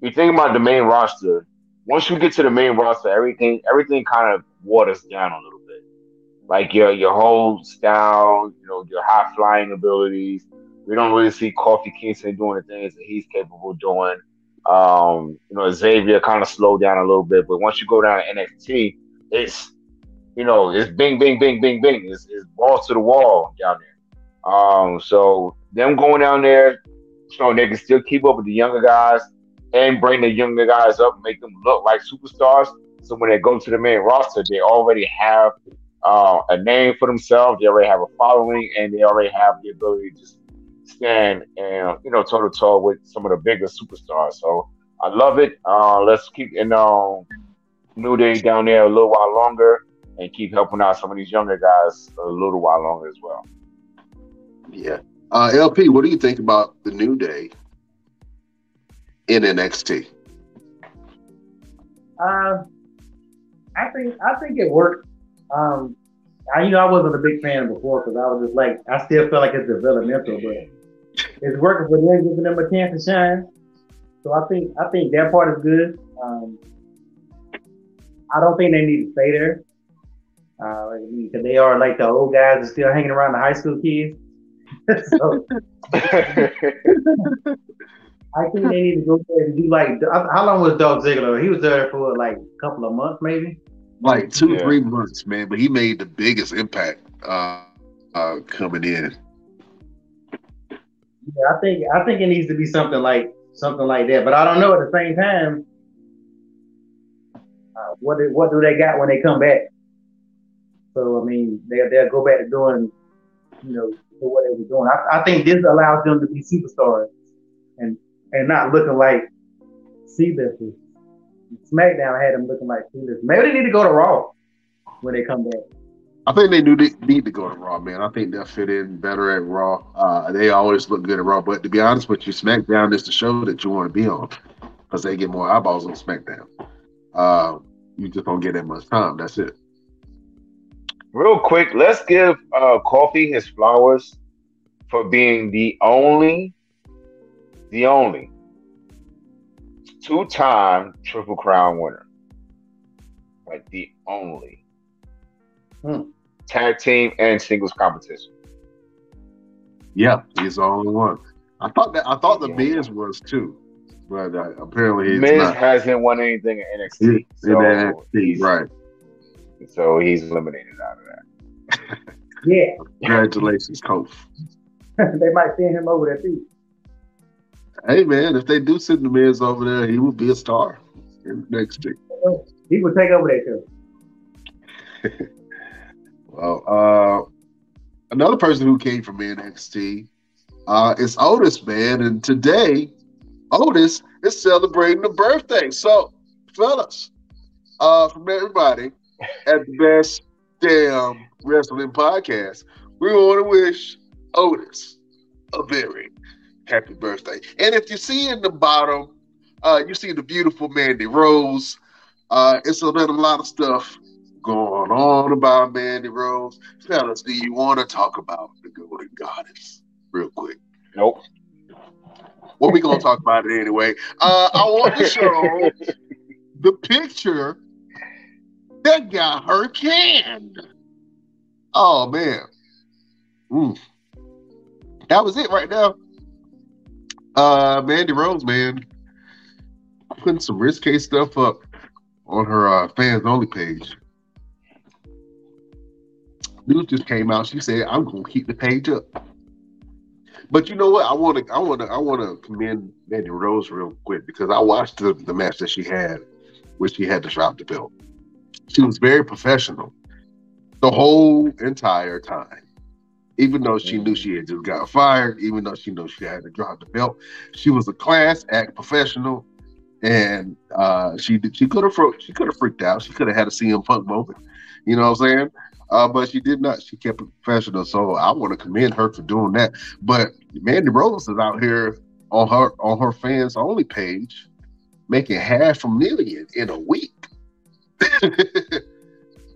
you think about the main roster, once you get to the main roster, everything kind of waters down a little bit. Like your whole style, you know, your high flying abilities. We don't really see Kofi Kingston doing the things that he's capable of doing. You know, Xavier kind of slowed down a little bit, but once you go down to NXT, it's, you know, it's bing, bing, bing, bing, bing. It's balls to the wall down there. So them going down there, so you know, they can still keep up with the younger guys and bring the younger guys up and make them look like superstars. So when they go to the main roster, they already have a name for themselves. They already have a following, and they already have the ability to just stand and, you know, toe to toe with some of the bigger superstars. So I love it. Let's keep New Day down there a little while longer and keep helping out some of these younger guys a little while longer as well. Yeah. LP, what do you think about the New Day in NXT? I think it worked. I wasn't a big fan before because I was just like, I still feel like it's developmental, but it's working for them, giving them a chance to shine. So I think that part is good. I don't think they need to stay there because they are like the old guys that are still hanging around the high school kids. So I think they need to go there and do like, how long was Dolph Ziggler? He was there for like a couple of months, maybe. Like 2-3 months, man, but he made the biggest impact coming in. Yeah, I think it needs to be something like that, but I don't know. At the same time, what do they got when they come back? So I mean, they'll go back to doing, you know, what they were doing. I think this allows them to be superstars and not looking like C-listers. SmackDown had them looking like C-listers. Maybe they need to go to Raw when they come back. I think they need to go to Raw, man. I think they'll fit in better at Raw. They always look good at Raw, but to be honest with you, SmackDown is the show that you want to be on because they get more eyeballs on SmackDown. You just don't get that much time. That's it. Real quick, let's give Kofi his flowers for being the only two-time Triple Crown winner. Like the only tag team and singles competition. Yeah, he's the only one. I thought the Miz was too, but apparently he's Miz not. Hasn't won anything in NXT. Right. So he's eliminated out of that. Yeah. Congratulations, Coach. They might send him over there too. Hey man, if they do send the Miz over there, he will be a star in next year. He will take over that too. Well, another person who came from NXT is Otis, man, and today Otis is celebrating a birthday. So, fellas, from everybody at the Best Damn Wrestling Podcast, we want to wish Otis a very happy birthday. And if you see in the bottom, you see the beautiful Mandy Rose. It's another lot of stuff going on about Mandy Rose. Fellas, do you want to talk about the Golden Goddess real quick? Nope. Well, we're going to talk about it anyway. I want to show the picture that got her canned. Oh, man. That was it right now. Mandy Rose, man, putting some risque stuff up on her fans only page. News just came out. She said, "I'm gonna keep the page up." But you know what? I wanna commend Mandy Rose real quick because I watched the match that she had, where she had to drop the belt. She was very professional the whole entire time. Even though she knew she had just got fired, even though she knew she had to drop the belt, she was a class act professional And she could have freaked out. She could have had a CM Punk moment. You know what I'm saying? But she did not. She kept it professional. So I want to commend her for doing that. But Mandy Rose is out here on her fans only page making $500,000 in a week.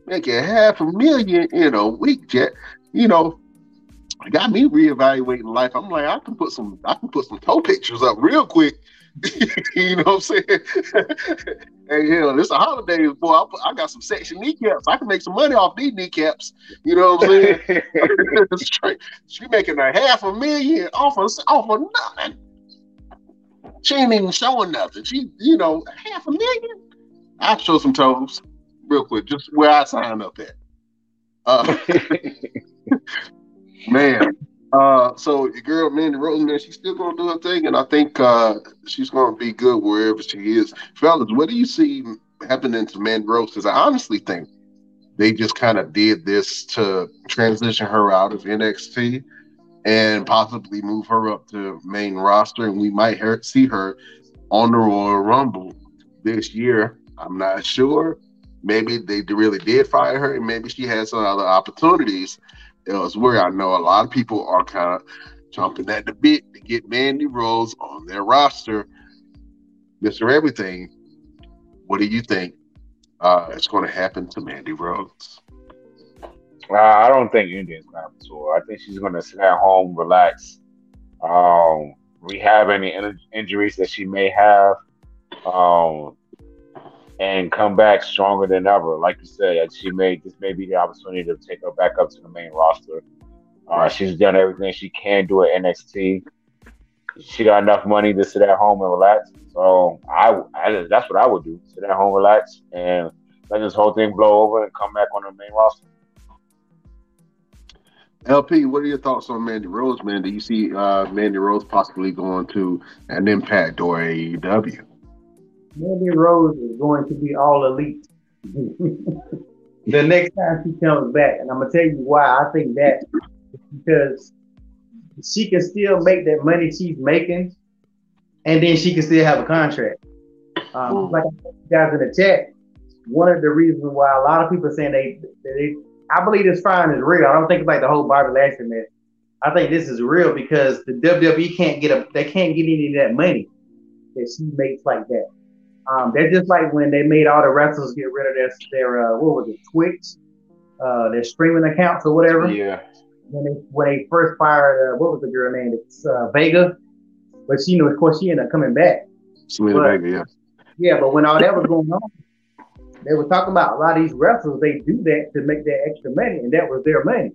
Making $500,000 in a week, Jet. You know, it got me reevaluating life. I'm like, I can put some toe pictures up real quick. You know what I'm saying? And you know, this a holiday, boy. I got some section kneecaps. I can make some money off these kneecaps. You know what I'm saying? She making $500,000 off of nothing. She ain't even showing nothing. She, you know, $500,000. I show some toes real quick, just where I sign up at. Man. So your girl Mandy Rose, man, she's still gonna do her thing, and I think she's gonna be good wherever she is. Fellas, what do you see happening to Mandy Rose? Because I honestly think they just kind of did this to transition her out of NXT and possibly move her up to main roster, and we might see her on the Royal Rumble this year. I'm not sure. Maybe they really did fire her, and maybe she had some other opportunities elsewhere. I know a lot of people are kind of chomping at the bit to get Mandy Rose on their roster. Mr. Everything, what do you think is going to happen to Mandy Rose? I don't think anything's going to happen to her. I think she's going to sit at home, relax, rehab any injuries that she may have, and come back stronger than ever. Like you said, this may be the opportunity to take her back up to the main roster. She's done everything she can do at NXT. She got enough money to sit at home and relax. So I that's what I would do. Sit at home, relax, and let this whole thing blow over and come back on the main roster. LP, what are your thoughts on Mandy Rose, man? Do you see Mandy Rose possibly going to an Impact or AEW? Mandy Rose is going to be all elite the next time she comes back. And I'm going to tell you why I think that. Because she can still make that money she's making, and then she can still have a contract. Like I told you guys in the chat, one of the reasons why a lot of people are saying they I believe this firing is real. I don't think it's like the whole Bobby Lashley match. I think this is real because the WWE can't get any of that money that she makes like that. They're just like when they made all the wrestlers get rid of their what was it, Twitch, their streaming accounts or whatever. Yeah. When they first fired, what was the girl name? It's Vega, but she knew, of course, she ended up coming back. Vega, yeah. Yeah, but when all that was going on, they were talking about a lot of these wrestlers. They do that to make that extra money, and that was their money.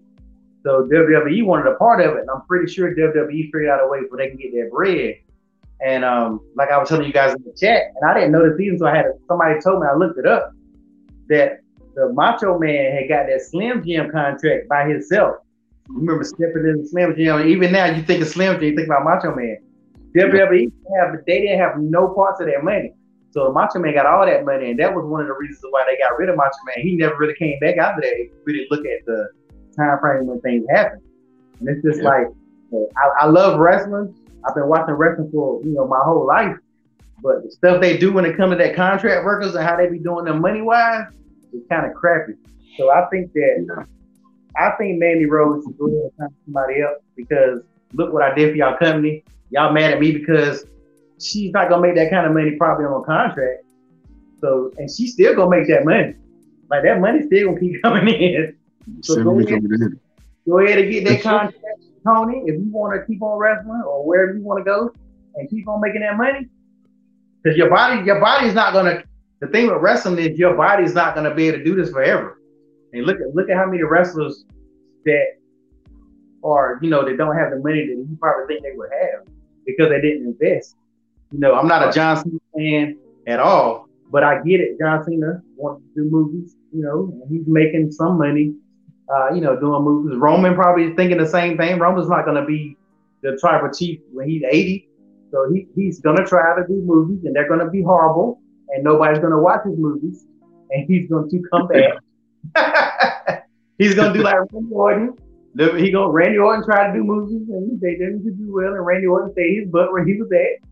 So WWE wanted a part of it, and I'm pretty sure WWE figured out a way where they can get their bread. And like I was telling you guys in the chat, and I didn't know this either, so I had somebody told me, I looked it up, that the Macho Man had got that Slim Jim contract by himself. You remember stepping in the Slim Jim? Even now, you think of Slim Jim, you think about Macho Man. WWE, they didn't have no parts of their money. So the Macho Man got all that money, and that was one of the reasons why they got rid of Macho Man. He never really came back after that. If you really look at the time frame when things happened. And it's just like, I love wrestling. I've been watching wrestling for, you know, my whole life, but the stuff they do when it comes to that contract workers and how they be doing them money wise is kind of crappy. So I think Mandy Rose should go ahead and sign somebody else, because look what I did for y'all company. Y'all mad at me because she's not gonna make that kind of money probably on a contract. So, and she's still gonna make that money. Like, that money's still gonna keep coming in. So go ahead and get that contract. Tony, if you want to keep on wrestling or wherever you want to go and keep on making that money, because your body's not going to, the thing with wrestling is your body's not going to be able to do this forever. And look at how many wrestlers that are, you know, that don't have the money that you probably think they would have because they didn't invest. You know, I'm not a John Cena fan at all, but I get it. John Cena wants to do movies, you know, and he's making some money. You know, doing movies. Roman probably is thinking the same thing. Roman's not going to be the tribal chief when he's 80. So he's going to try to do movies, and they're going to be horrible, and nobody's going to watch his movies, and he's going to come back. He's going to do like Randy Orton. Randy Orton tried to do movies, and they didn't do well, and Randy Orton stayed his butt where he was at.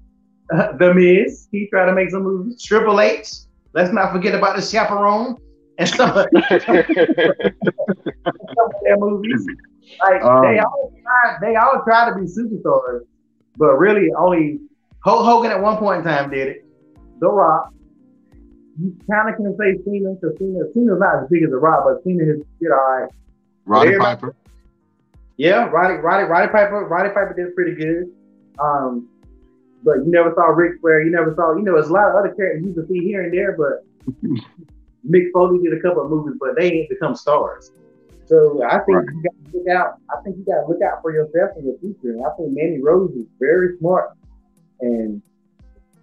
The Miz, he tried to make some movies. Triple H, let's not forget about the chaperone and stuff like their movies. Like they all try to be superstars, but really only Hulk Hogan at one point in time did it. The Rock. You kind of can say Cena, because Cena's not as big as The Rock, but Cena has did all right. Roddy Piper. Yeah, Roddy Piper did pretty good. But you never saw Ric Flair. You never saw, you know, there's a lot of other characters you can see here and there, but Mick Foley did a couple of movies, but they ain't become stars. So I think you got to look out. I think you got to look out for yourself in the future. And I think Mandy Rose is very smart, and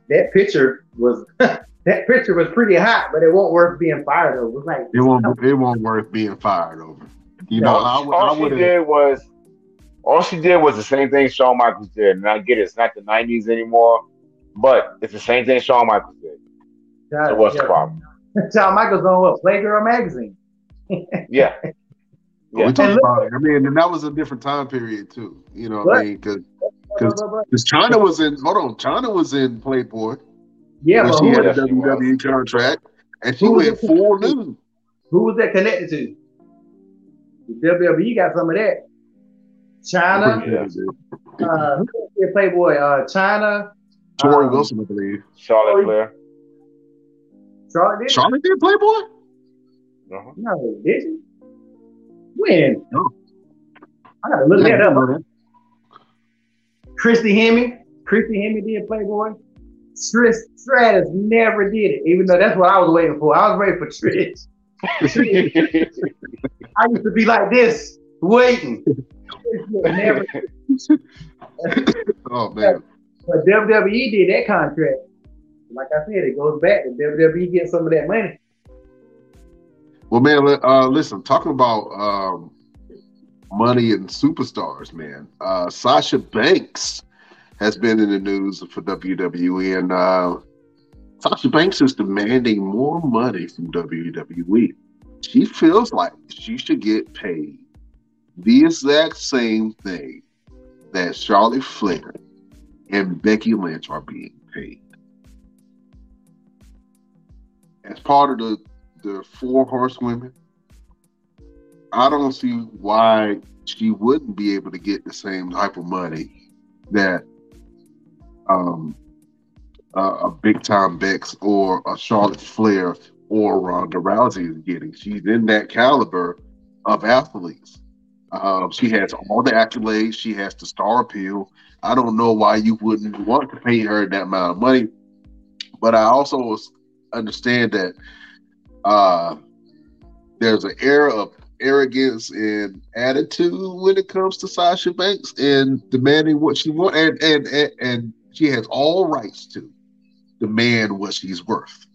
that picture was that picture was pretty hot, but it won't worth being fired over. Like, it won't worth being fired over. You know, all she did was the same thing Shawn Michaels did, and I get it, it's not the 90s anymore, but it's the same thing Shawn Michaels did. So what's the problem? Shawn Michaels on what, Playgirl magazine? Yeah. Yeah. We talking about it. I mean, and that was a different time period too. You know what I mean? Because China was in Playboy. Yeah, but she had a WWE contract, and she went full nude. Who was that connected to? The WWE got some of that. China, who was Playboy? China, Tori Wilson, I believe. Charlotte Flair. Charlotte did Playboy? Uh-huh. No, did she? When? No. I gotta look that up. Man. Christy Hemme did Playboy. Trish Stratus never did it, even though that's what I was waiting for. I was ready for Trish. I used to be like this, waiting. Never. Oh man! But WWE did that contract. Like I said, it goes back. And WWE gets some of that money. Well, man, listen. Talking about money and superstars, man. Sasha Banks has been in the news for WWE, and Sasha Banks is demanding more money from WWE. She feels like she should get paid the exact same thing that Charlotte Flair and Becky Lynch are being paid. As part of the Four Horsewomen, I don't see why she wouldn't be able to get the same type of money that a big time Bex or a Charlotte Flair or Ronda Rousey is getting. She's in that caliber of athletes. She has all the accolades. She has the star appeal. I don't know why you wouldn't want to pay her that amount of money. But I also understand that there's an era of arrogance and attitude when it comes to Sasha Banks and demanding what she wants. And she has all rights to demand what she's worth.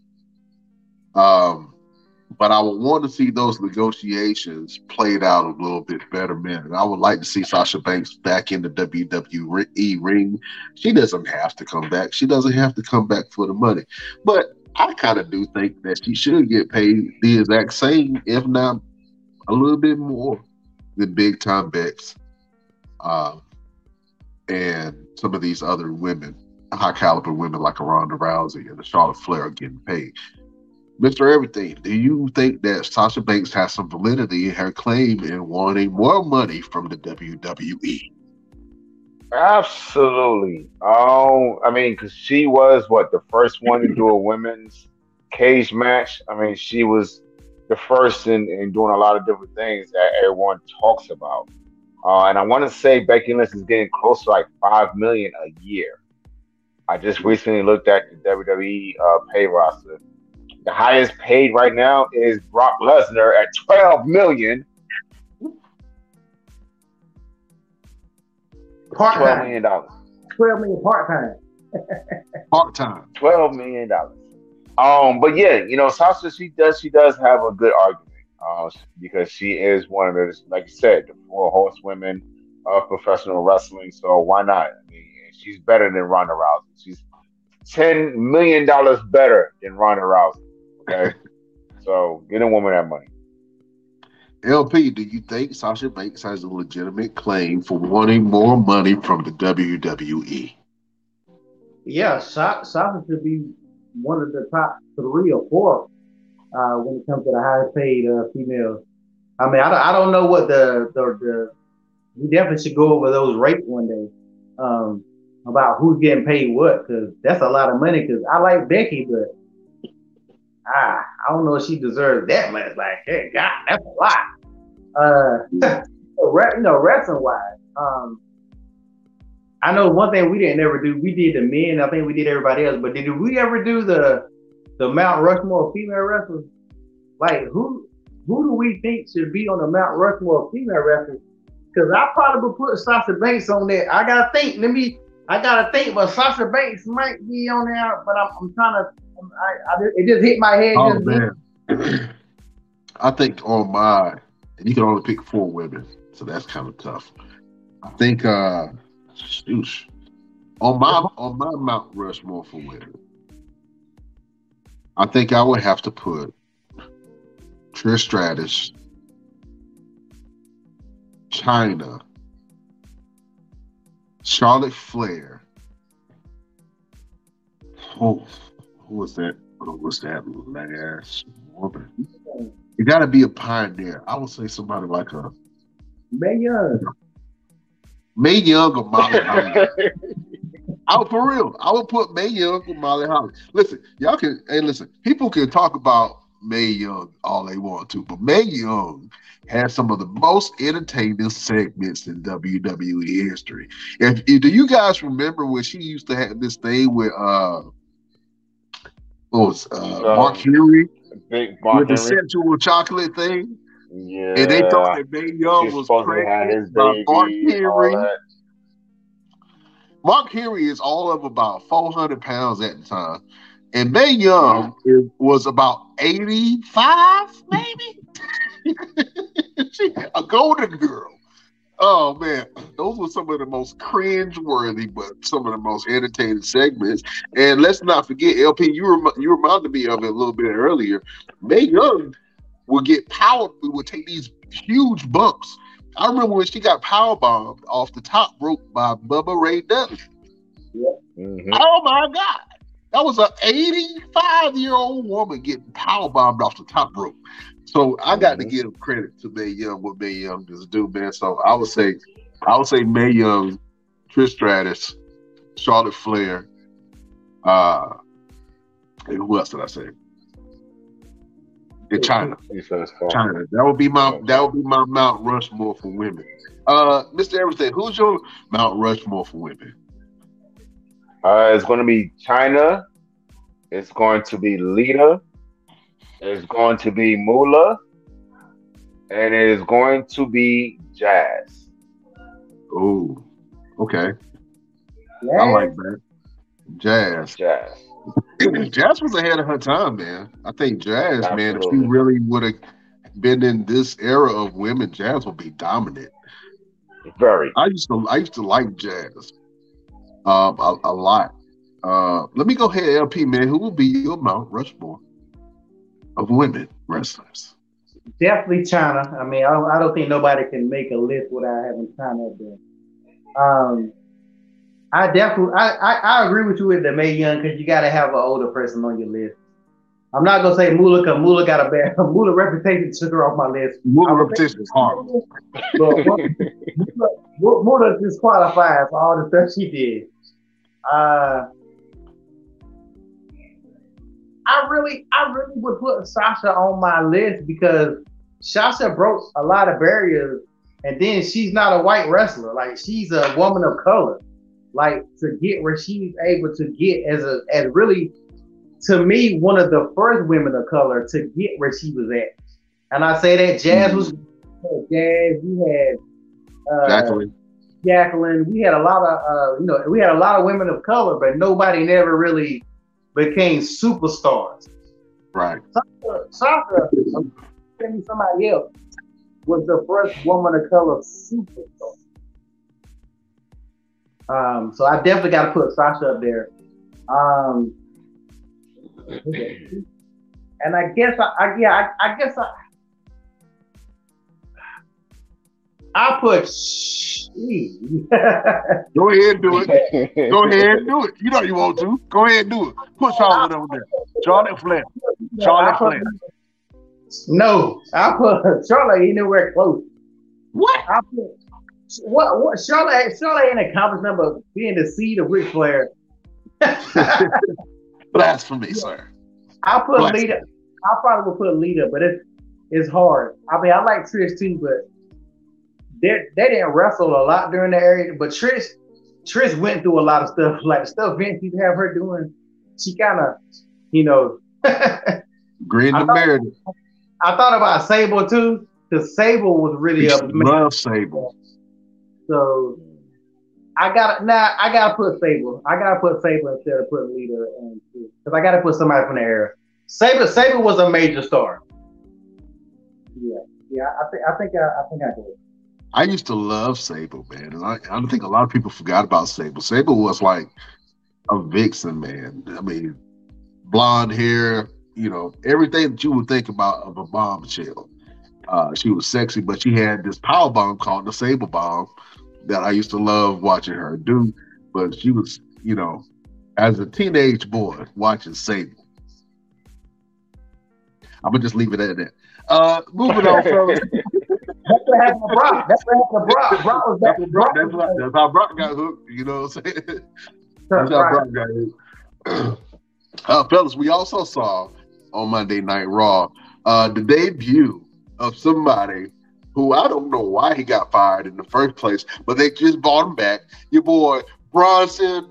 But I would want to see those negotiations played out a little bit better, man. And I would like to see Sasha Banks back in the WWE ring. She doesn't have to come back. She doesn't have to come back for the money. But I kind of do think that she should get paid the exact same, if not a little bit more, than big time Bex and some of these other women, high caliber women like Ronda Rousey and the Charlotte Flair are getting paid. Mr. Everything, do you think that Sasha Banks has some validity in her claim in wanting more money from the WWE? Absolutely. I mean, because she was, the first one to do a women's cage match? I mean, she was the first in doing a lot of different things that everyone talks about. And I want to say Becky Lynch is getting close to like $5 million a year. I just recently looked at the WWE pay roster. The highest paid right now is Brock Lesnar at $12 million. $12 million. $12 million part-time. Part-time. $12 million. But yeah, Sasha, she does have a good argument because she is one of those, like you said, the four horsewomen of professional wrestling, so why not? I mean, she's better than Ronda Rousey. She's $10 million better than Ronda Rousey. Okay. So get a woman that money. LP, do you think Sasha Banks has a legitimate claim for wanting more money from the WWE? Yeah, Sasha should be one of the top 3 or 4 when it comes to the highest paid females. I mean, I don't know what the we definitely should go over those rates one day about who's getting paid what, because that's a lot of money. Because I like Becky, but I don't know if she deserves that much. Like, hey, God, that's a lot. Wrestling wise, I know one thing we didn't ever do. We did the men. I think we did everybody else. But did we ever do the Mount Rushmore of female wrestlers? Like, who do we think should be on the Mount Rushmore of female wrestlers? Because I probably would put Sasha Banks on there. I gotta think, but Sasha Banks might be on there. But I'm trying to. It just hit my head. Oh, man. I think on my, you can only pick 4 women, so that's kind of tough. I think on my Mount Rushmore for women, I think I would have to put Trish Stratus, China, Charlotte Flair. Oh, who was that? What's that last woman? You gotta be a pioneer. I would say somebody like a Mae Young. Mae Young or Molly Holly. I would put Mae Young or Molly Holly. Listen, y'all can people can talk about Mae Young all they want to, but Mae Young has some of the most entertaining segments in WWE history. If do you guys remember when she used to have this thing with Mark Henry, with the sensual chocolate thing? Yeah. And they thought that Mae Young was pregnant by Mark Henry. Mark Henry is all of about 400 pounds at the time. And Mae Young was about 85, maybe? A golden girl. Oh, man, those were some of the most cringe-worthy, but some of the most entertaining segments. And let's not forget, LP, you reminded me of it a little bit earlier. Mae Young would get would take these huge bumps. I remember when she got powerbombed off the top rope by Bubba Ray Dudley. Yep. Mm-hmm. Oh, my God. That was an 85-year-old woman getting powerbombed off the top rope. So I got to give credit to Mae Young, what Mae Young just do, man. So I would say Mae Young, Trish Stratus, Charlotte Flair, and who else did I say? In China. China. That would be my Mount Rushmore for women. Mr. Everything, who's your Mount Rushmore for women? It's going to be China. It's going to be Lita. It's going to be Moolah, and it is going to be Jazz. Ooh, okay. Yes. I like that. Jazz. Jazz was ahead of her time, man. I think Jazz, absolutely, man, if she really would have been in this era of women, Jazz would be dominant. Very. I used to like Jazz a lot. Let me go ahead, LP, man. Who will be your Mount Rushmore of women wrestlers? Definitely China. I mean, I don't think nobody can make a list without having China there. I agree with you with the Mae Young, because you got to have an older person on your list. I'm not gonna say Moolah, because Moolah got a bad Moolah reputation took her off my list. Moolah reputation is horrible. Moolah disqualified for all the stuff she did. I really would put Sasha on my list, because Sasha broke a lot of barriers, and then she's not a white wrestler. Like, she's a woman of color. Like, to get where she's able to get as really, to me, one of the first women of color to get where she was at. And I say that Jazz was Jazz. We had Jacqueline. We had a lot of women of color, but nobody never really became superstars. Right. Sasha, somebody else, was the first woman of color superstar. So I definitely got to put Sasha up there. And I guess I guess I put Go ahead and do it. Go ahead and do it. You know you want to. Go ahead and do it. Put Charlotte over there. Charlotte Flair. Charlotte Flair. No, I put Charlotte anywhere close. What? I put what? Charlotte ain't accomplishment of being the seed of Ric Flair. Blasphemy, yeah. Sir. I put Blasphemy. Lita. I probably would put Lita, but it's hard. I mean, I like Trish too, but they didn't wrestle a lot during that area. But Trish went through a lot of stuff, like the stuff Vince used to have her doing. She kind of, you know, green the beard. I thought about Sable too, because Sable was really a love Sable. So I gotta put Sable. I gotta put Sable instead of putting Lita, because I gotta put somebody from the era. Sable was a major star. Yeah. I think I did. I used to love Sable, man, and I think a lot of people forgot about Sable. Sable was like a vixen, man. I mean, blonde hair, you know, everything that you would think about of a bombshell. She was sexy, but she had this power bomb called the Sable Bomb that I used to love watching her do. But she was, you know, as a teenage boy watching Sable. I'm gonna just leave it at that. Moving on, fellas. That's what happened to Brock. That's how Brock got hooked. You know what I'm saying? That's how Brock got hooked. Fellas, we also saw on Monday Night Raw the debut of somebody who I don't know why he got fired in the first place, but they just brought him back. Your boy Bronson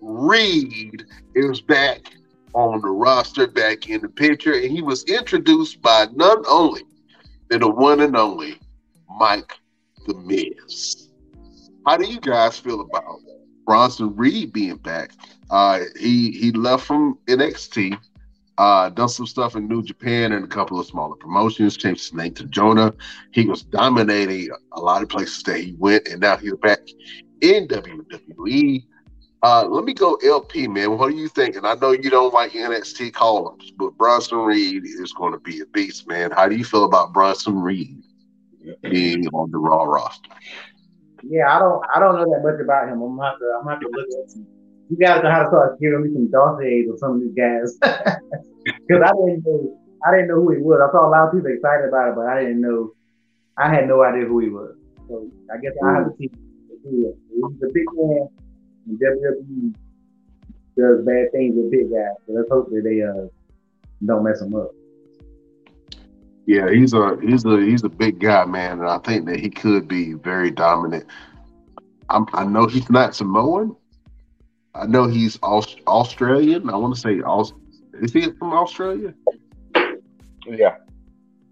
Reed is back on the roster, back in the picture, and he was introduced by none only than the one and only Mike the Miz. How do you guys feel about Bronson Reed being back? He left from NXT, done some stuff in New Japan and a couple of smaller promotions, changed his name to Jonah. He was dominating a lot of places that he went, and now he's back in WWE. Let me go LP, man. What do you think? And I know you don't like NXT call-ups, but Bronson Reed is going to be a beast, man. How do you feel about Bronson Reed being on the Raw roster? Yeah, I don't know that much about him. I'm gonna have to look at him. You guys know how to start giving me some dossiers or some of these guys, because I didn't know who he was. I saw a lot of people excited about it, but I didn't know. I had no idea who he was. So I guess I have to see who he was. He's a big man, and WWE does bad things with big guys. So let's hope that they don't mess him up. Yeah, he's a big guy, man, and I think that he could be very dominant. I know he's not Samoan. I know he's Australian. I want to say, is he from Australia? Yeah,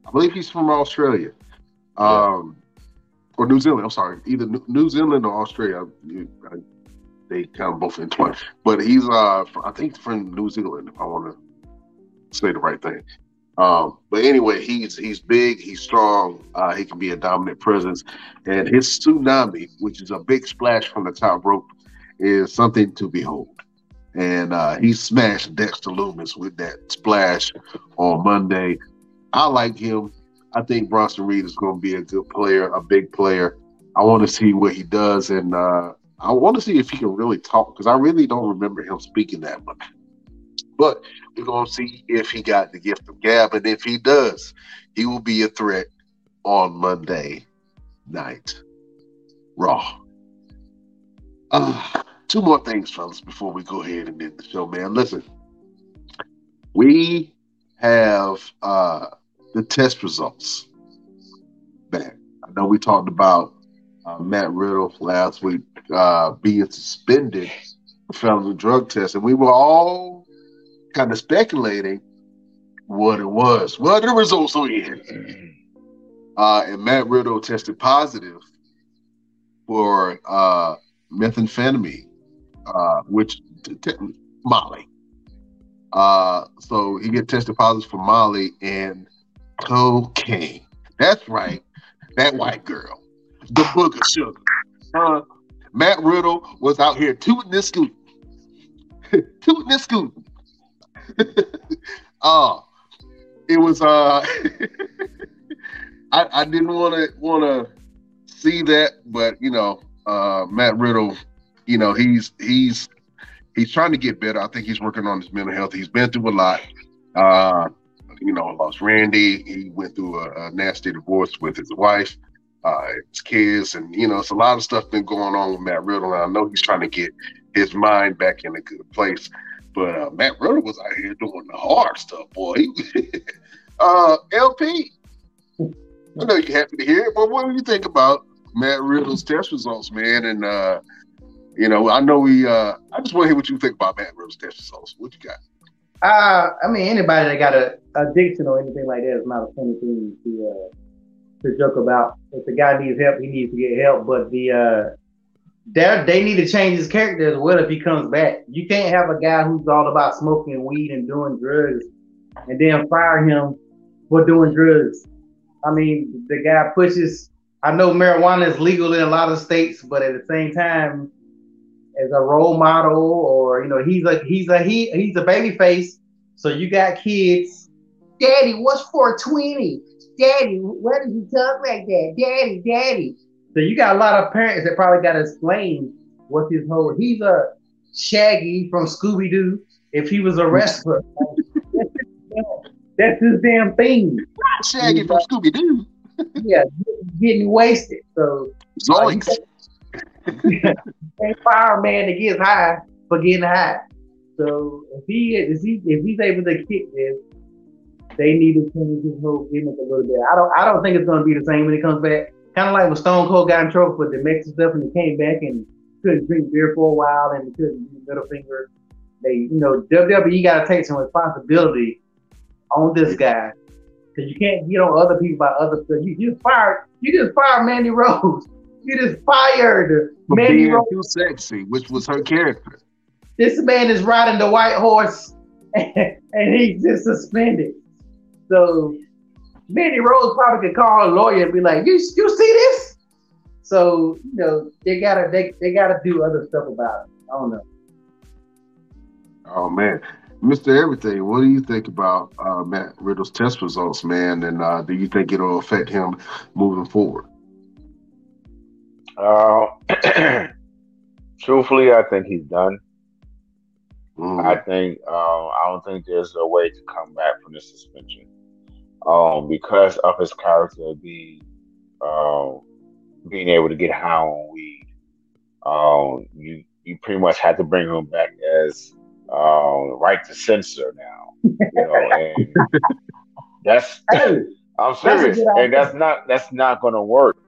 I believe he's from Australia, or New Zealand. I'm sorry, either New Zealand or Australia. They kind of both entwined, but he's I think from New Zealand. If I want to say the right thing. But anyway, he's big, he's strong, he can be a dominant presence, and his tsunami, which is a big splash from the top rope, is something to behold. And he smashed Dexter Lumis with that splash on Monday. I like him. I think Bronson Reed is going to be a good player, a big player. I want to see what he does, and I want to see if he can really talk, because I really don't remember him speaking that much. But we're going to see if he got the gift of gab. And if he does, he will be a threat on Monday Night Raw. Two more things, fellas, before we go ahead and end the show, man. Listen, we have the test results back. I know we talked about Matt Riddle last week being suspended for felony drug tests, and we were all kind of speculating what it was. Well, the results are in. And Matt Riddle tested positive for methamphetamine, which Molly. So he get tested positive for Molly and cocaine. That's right. That white girl. The booger sugar. Matt Riddle was out here tooting and scooting. Tooting and scooting. It was I didn't want to see that, but you know, Matt Riddle, you know, he's trying to get better. I think he's working on his mental health. He's been through a lot. You know, lost Randy. He went through a nasty divorce with his wife, his kids, and you know, it's a lot of stuff been going on with Matt Riddle. And I know he's trying to get his mind back in a good place. But Matt Riddle was out here doing the hard stuff, boy. LP, I know you're happy to hear it, but what do you think about Matt Riddle's test results, man? And you know, I know I just want to hear what you think about Matt Riddle's test results. What you got? I mean, anybody that got an addiction or anything like that is not a funny thing to joke about. If the guy needs help, he needs to get help. But they need to change his character as well if he comes back. You can't have a guy who's all about smoking weed and doing drugs and then fire him for doing drugs. I mean, the guy pushes. I know marijuana is legal in a lot of states, but at the same time, as a role model, or you know, he's a baby face. So you got kids. Daddy, what's 420? Daddy, why did you talk like that? Daddy. So you got a lot of parents that probably got to explain what his whole. He's a Shaggy from Scooby Doo. If he was a wrestler, that's his damn thing. Not Shaggy from Scooby Doo. Yeah, getting wasted. So. Ain't fireman that gets high for getting high. So if he's able to kick this, they need to change his whole gimmick a little bit. I don't think it's gonna be the same when it comes back. Kind of like when Stone Cold got in trouble for the Mexican stuff and he came back and couldn't drink beer for a while and couldn't do middle finger. They, you know, WWE gotta take some responsibility on this guy, because you can't get on other people by other stuff. You just fired Mandy Rose. You just fired Mandy Rose. Too sexy, which was her character. This man is riding the white horse, and he's just suspended. So Mandy Rose probably could call her lawyer and be like, "You see this?" So you know they gotta do other stuff about it. I don't know. Oh man, Mr. Everything, what do you think about Matt Riddle's test results, man? And do you think it'll affect him moving forward? Truthfully, I think he's done. I think I don't think there's a way to come back from this suspension, because of his character being able to get high on weed. You pretty much had to bring him back as right to censor now. You know, and that's I'm serious, and that's not gonna work.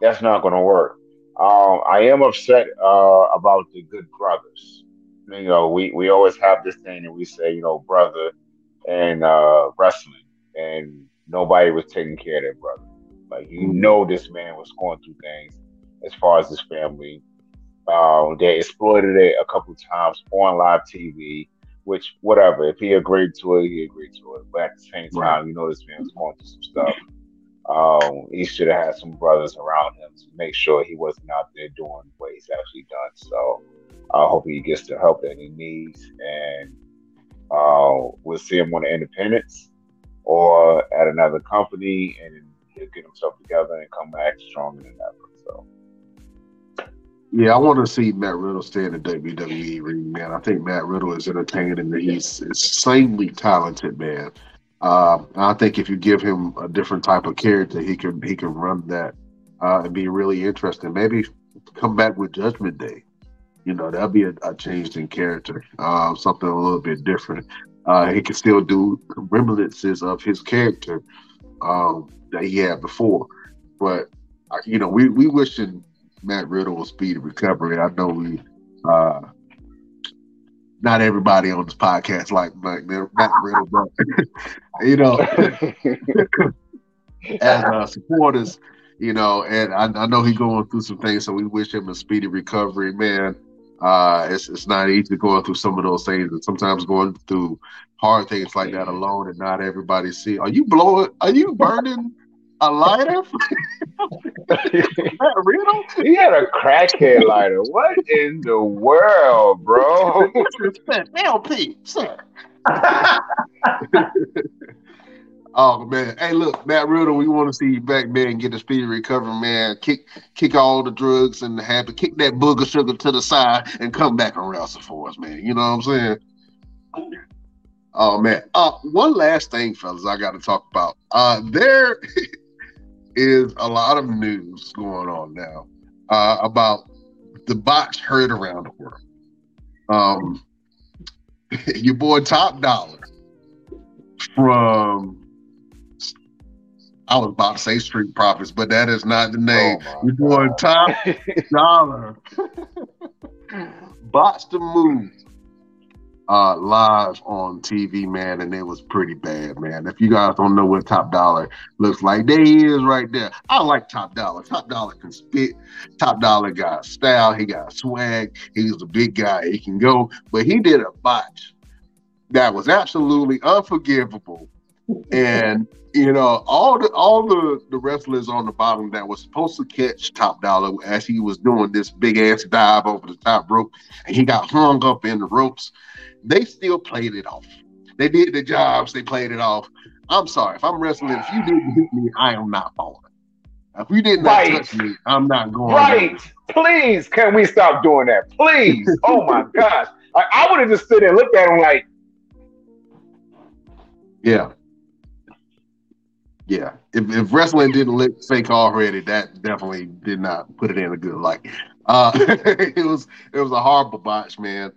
That's not gonna work. I am upset about the good brothers. You know, we always have this thing that we say, you know, brother and wrestling, and nobody was taking care of their brother. Like, you know, this man was going through things as far as his family. They exploited it a couple times on live TV, which whatever. If he agreed to it, he agreed to it. But at the same time, you know, this man was going through some stuff. He should have had some brothers around him to make sure he wasn't out there doing what he's actually done. So I hope he gets the help that he needs, and we'll see him on the independents or at another company, and he'll get himself together and come back stronger than ever. So yeah, I want to see Matt Riddle stay in the WWE ring, man. I think Matt Riddle is entertaining, and he's insanely talented, man. I think if you give him a different type of character, he can run that and be really interesting. Maybe come back with Judgment Day. You know, that'll be a change in character, something a little bit different. He can still do reminiscences of his character that he had before. But you know, we wishing Matt Riddle a speedy recovery. I know we. Not everybody on this podcast like Matt Riddle, but you know, as supporters, you know, and I know he's going through some things, so we wish him a speedy recovery, man. It's not easy going through some of those things, and sometimes going through hard things like that alone, and not everybody see. Are you burning a lighter? Matt Riddle? He had a crackhead lighter. What in the world, bro? LP, sir. Oh man! Hey, look, Matt Riddle. We want to see you back, man. Get a speedy recovery, man. Kick all the drugs and have to kick that booger sugar to the side and come back and wrestle for us, man. You know what I'm saying? Oh man. One last thing, fellas, I got to talk about. There is a lot of news going on now about the bots heard around the world. Your boy Top Dollar from. I was about to say Street Profits, but that is not the name. We're going Top Dollar. Botched the move live on TV, man, and it was pretty bad, man. If you guys don't know what Top Dollar looks like, there he is right there. I like Top Dollar. Top Dollar can spit. Top Dollar got style. He got swag. He's a big guy. He can go. But he did a botch that was absolutely unforgivable. And you know, all the wrestlers on the bottom that was supposed to catch Top Dollar as he was doing this big ass dive over the top rope, and he got hung up in the ropes. They still played it off. They did their jobs. They played it off. I'm sorry if I'm wrestling. If you didn't hit me, I am not falling. If you did not touch me, I'm not going. Right? Down. Please, can we stop doing that? Please. Oh my gosh! I would have just stood there and looked at him like, yeah. Yeah, if wrestling didn't look fake already, that definitely did not put it in a good light. It was a horrible botch, man.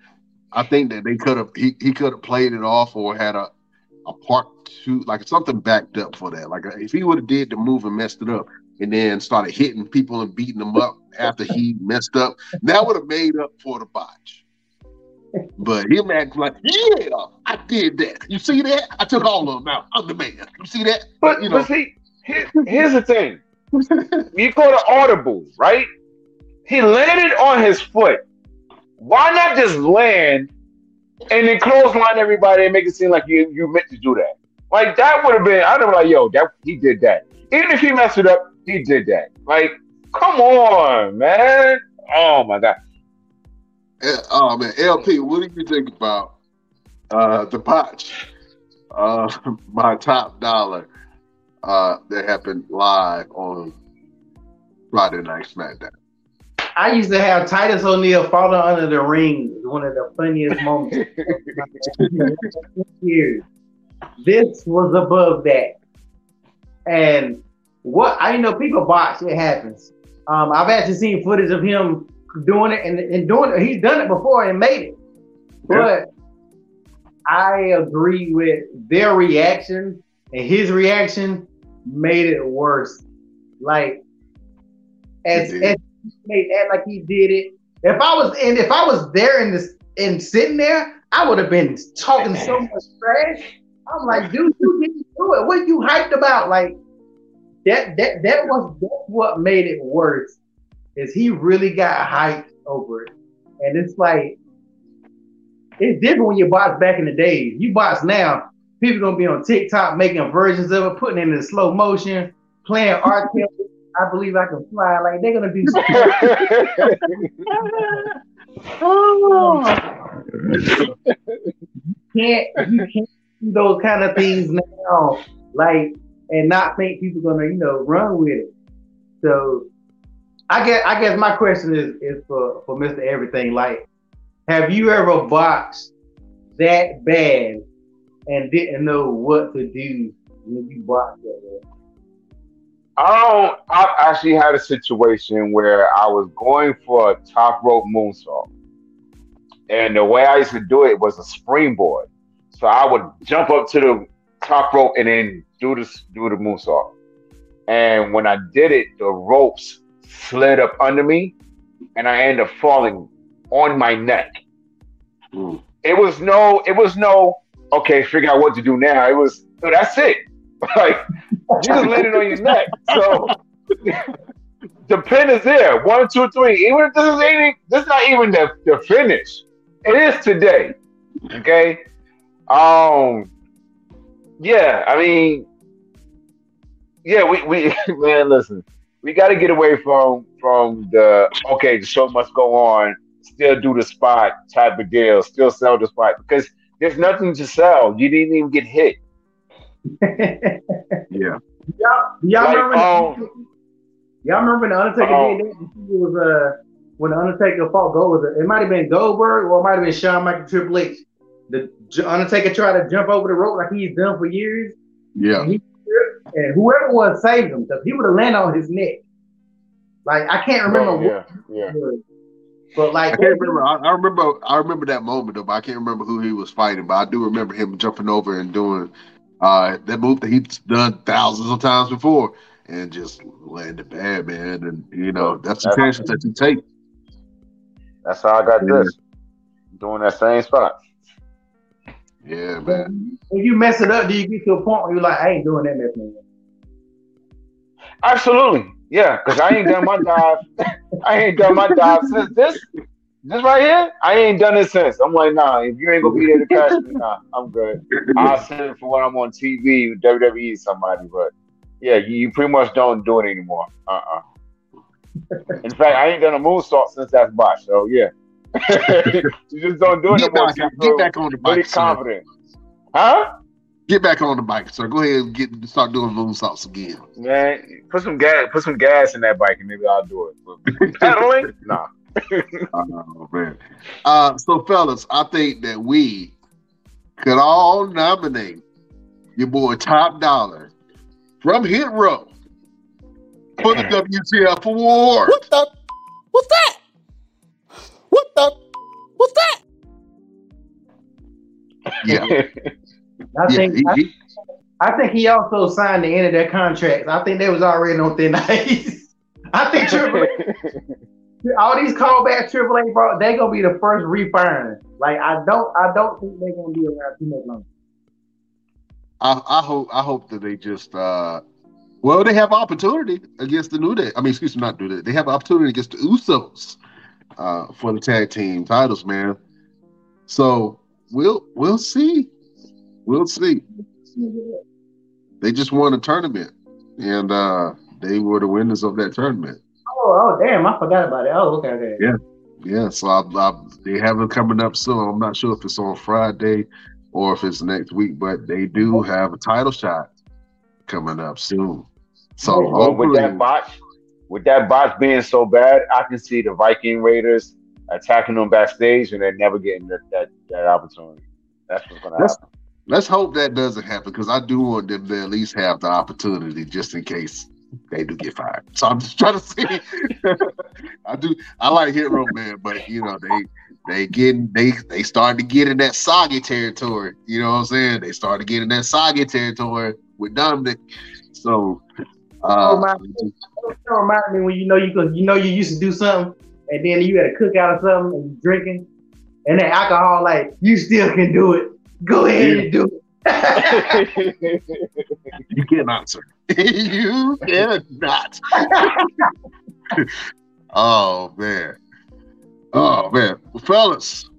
I think that they could have he could have played it off or had a part two, like something backed up for that. Like if he would have did the move and messed it up, and then started hitting people and beating them up after he messed up, that would have made up for the botch. But him acting like, yeah, I did that. You see that? I took all of them out. I'm the man. You see that? But, you know. But see, here's the thing. You call it audible, right? He landed on his foot. Why not just land and then clothesline everybody and make it seem like you meant to do that? Like, that would have been, I'd have been like, yo, he did that. Even if he messed it up, he did that. Like, come on, man. Oh, my God. Oh man, LP, what do you think about the botch by Top Dollar that happened live on Friday Night SmackDown? I used to have Titus O'Neil fall under the ring. One of the funniest moments. This was above that, and what I know, people botch. It happens. I've actually seen footage of him doing it and doing it. He's done it before and made it. But I agree with their reaction, and his reaction made it worse. Like as he act like he did it. If I was there in this and sitting there, I would have been talking so much trash. I'm like, dude, you didn't do it. What are you hyped about? Like that's what made it worse. Is he really got hyped over it. And it's like, it's different when you box back in the days. You box now, people gonna be on TikTok making versions of it, putting it in slow motion, playing R. Kelly, I Believe I Can Fly. Like, they're gonna do something. Oh. You can't do those kind of things now, like, and not think people gonna, you know, run with it. So, I guess my question is for Mr. Everything. Like, have you ever boxed that bad and didn't know what to do when you boxed that bad? I actually had a situation where I was going for a top rope moonsault. And the way I used to do it was a springboard. So I would jump up to the top rope and then do the moonsault. And when I did it, the ropes slid up under me, and I ended up falling on my neck. Ooh. It was no. Okay, figure out what to do now. It was, so that's it. Like, you just landed on your neck. So the pin is there. 1, 2, 3. Even if this is not even the finish. It is today. Okay. Yeah. I mean. Yeah. We man. Listen. We got to get away from the, okay, the show must go on, still do the spot type of deal, still sell the spot, because there's nothing to sell. You didn't even get hit. Yeah. Y'all remember when the Undertaker did that? He was when the Undertaker fought Goldberg. It might have been Goldberg or it might have been Shawn Michaels, Triple H. The Undertaker tried to jump over the rope like he's done for years. Yeah. And whoever was saved him because he would have landed on his neck. Like I can't remember. But like I remember that moment though, but I can't remember who he was fighting. But I do remember him jumping over and doing that move that he's done thousands of times before and just landed bad, man. And you know, that's the chances that you take. That's how I got this. Doing that same spot. Yeah, man. If you mess it up, do you get to a point where you're like, I ain't doing that mess anymore? Absolutely. Yeah, because I ain't done my dive. I ain't done my dive since this right here. I ain't done it since. I'm like, nah, if you ain't gonna be there to catch me, nah, I'm good. I'll send for when I'm on TV, WWE, somebody. But yeah, you pretty much don't do it anymore. In fact, I ain't done a moonsault since that botch. So yeah, you just don't do it anymore. Get back on the bike. Pretty confident, huh? Get back on the bike, sir. Go ahead and start doing moonsaults again. Man, put some gas in that bike, and maybe I'll do it. Pedaling? Nah. Oh, man. So, fellas, I think that we could all nominate your boy Top Dollar from Hit Row for the WTF Award. What the? What's that? What the? What's that? Yeah. I think he also signed the end of their contracts. I think they was already on thin ice. I think Triple H, all these callbacks Triple H brought, they gonna be the first refiring. Like I don't think they're gonna be around too much longer. I hope that they just they have opportunity against the New Day. I mean, excuse me, not New Day. They have opportunity against the Usos for the tag team titles, man. So we'll see. We'll see. They just won a tournament, and they were the winners of that tournament. Oh, damn! I forgot about it. Oh, okay. Yeah. So they have it coming up soon. I'm not sure if it's on Friday or if it's next week, but they do have a title shot coming up soon. So with that botch being so bad, I can see the Viking Raiders attacking them backstage, and they're never getting that opportunity. That's what's going to happen. Let's hope that doesn't happen because I do want them to at least have the opportunity just in case they do get fired. So I'm just trying to see. I like Hit Row, man, but you know they started to get in that soggy territory. You know what I'm saying? They started getting that soggy territory with Dominic. So that reminded me when you used to do something and then you had a cookout or something and you drinking and that alcohol like you still can do it. Go ahead and do it. You cannot, sir. You cannot. Oh, man. Well, fellas,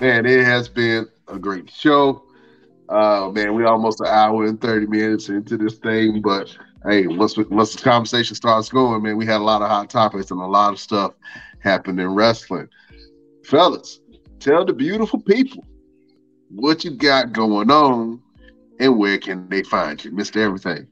man, it has been a great show. Man, we're almost an hour and 30 minutes into this thing, but hey, once the conversation starts going, man, we had a lot of hot topics and a lot of stuff happened in wrestling. Fellas, tell the beautiful people what you got going on and where can they find you, Mr. Everything?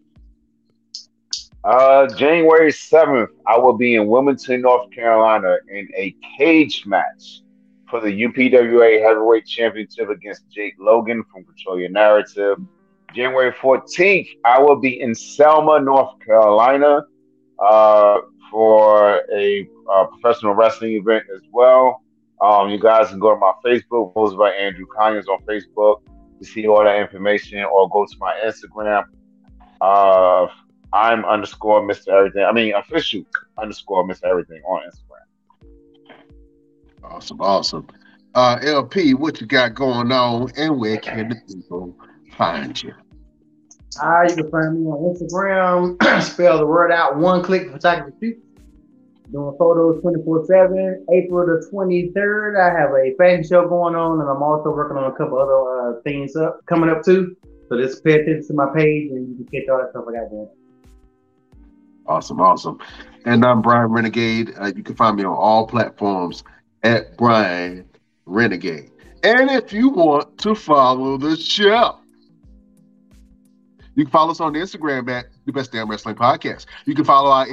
January 7th, I will be in Wilmington, North Carolina in a cage match for the UPWA Heavyweight Championship against Jake Logan from Control Your Narrative. January 14th, I will be in Selma, North Carolina for a professional wrestling event as well. You guys can go to my Facebook, Rose by Andrew Conyers on Facebook to see all that information, or go to my Instagram. I'm _ Mr. Everything. I mean, official _ Mr. Everything on Instagram. Awesome. LP, what you got going on and where can the people find you? You can find me on Instagram, spell the word out, One Click Photography. Doing photos 24/7. April the 23rd, I have a fashion show going on, and I'm also working on a couple other things coming up too. So just pay attention to my page, and you can catch all that stuff I got going. Awesome. And I'm Brian Renegade. You can find me on all platforms at Brian Renegade. And if you want to follow the show, You can follow us on Instagram at The Best Damn Wrestling Podcast. You can follow our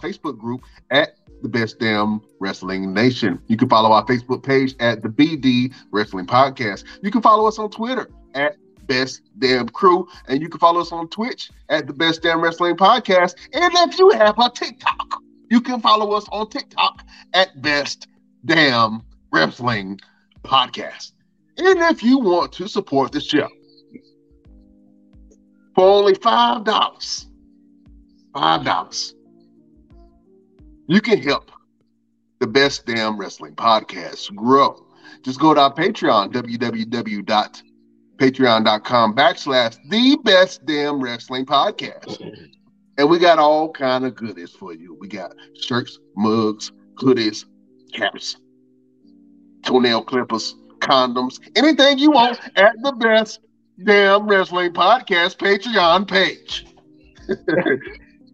Facebook group at The Best Damn Wrestling Nation. You can follow our Facebook page at The BD Wrestling Podcast. You can follow us on Twitter at Best Damn Crew, and you can follow us on Twitch at The Best Damn Wrestling Podcast. And if you have a TikTok, you can follow us on TikTok at Best Damn Wrestling Podcast. And if you want to support the show for only $5, you can help The Best Damn Wrestling Podcast grow. Just go to our Patreon, www.patreon.com/The Best Damn Wrestling Podcast. And we got all kind of goodies for you. We got shirts, mugs, hoodies, caps, toenail clippers, condoms, anything you want at The Best Damn Wrestling Podcast Patreon page.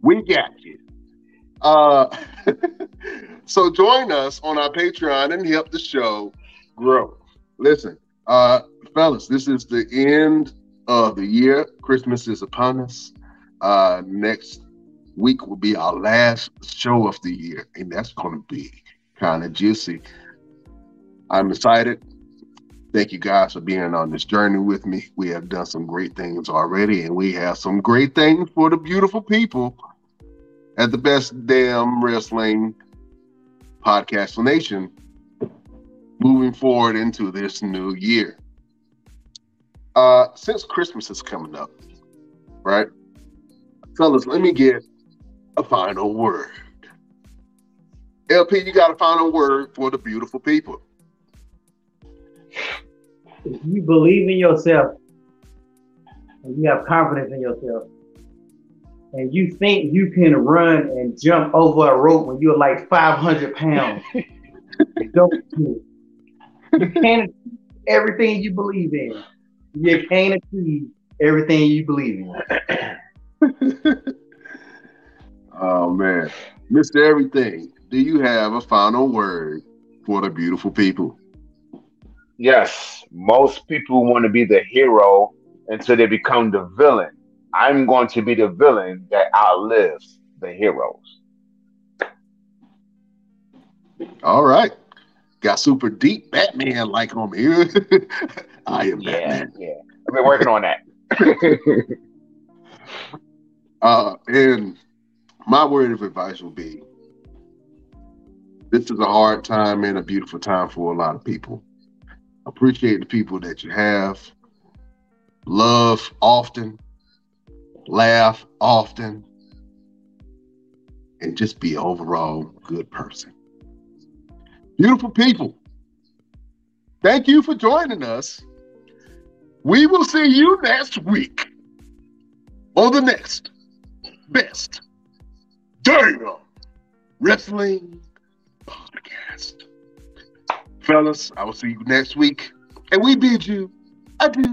We got you. So join us on our Patreon and help the show grow. Listen, fellas, this is the end of the year. Christmas is upon us. Next week will be our last show of the year, and that's going to be kind of juicy. I'm excited. Thank you guys for being on this journey with me. We have done some great things already, and we have some great things for the beautiful people at The Best Damn Wrestling Podcast Nation moving forward into this new year. Since Christmas is coming up, right? Fellas, let me get a final word. LP, you got a final word for the beautiful people. If you believe in yourself, and you have confidence in yourself, and you think you can run and jump over a rope when you're like 500 pounds, don't do it. You can't achieve everything you believe in. You can't achieve everything you believe in. Oh man, Mr. Everything, do you have a final word for the beautiful people? Yes, most people want to be the hero until they become the villain. I'm going to be the villain that outlives the heroes. All right, got super deep Batman like on me. I am Batman. Yeah, I've been working on that. And my word of advice will be, this is a hard time and a beautiful time for a lot of people. Appreciate the people that you have. Love often. Laugh often. And just be an overall good person. Beautiful people, thank you for joining us. We will see you next week on the next Best Damn Wrestling Podcast. Fellas, I will see you next week, and we bid you adieu.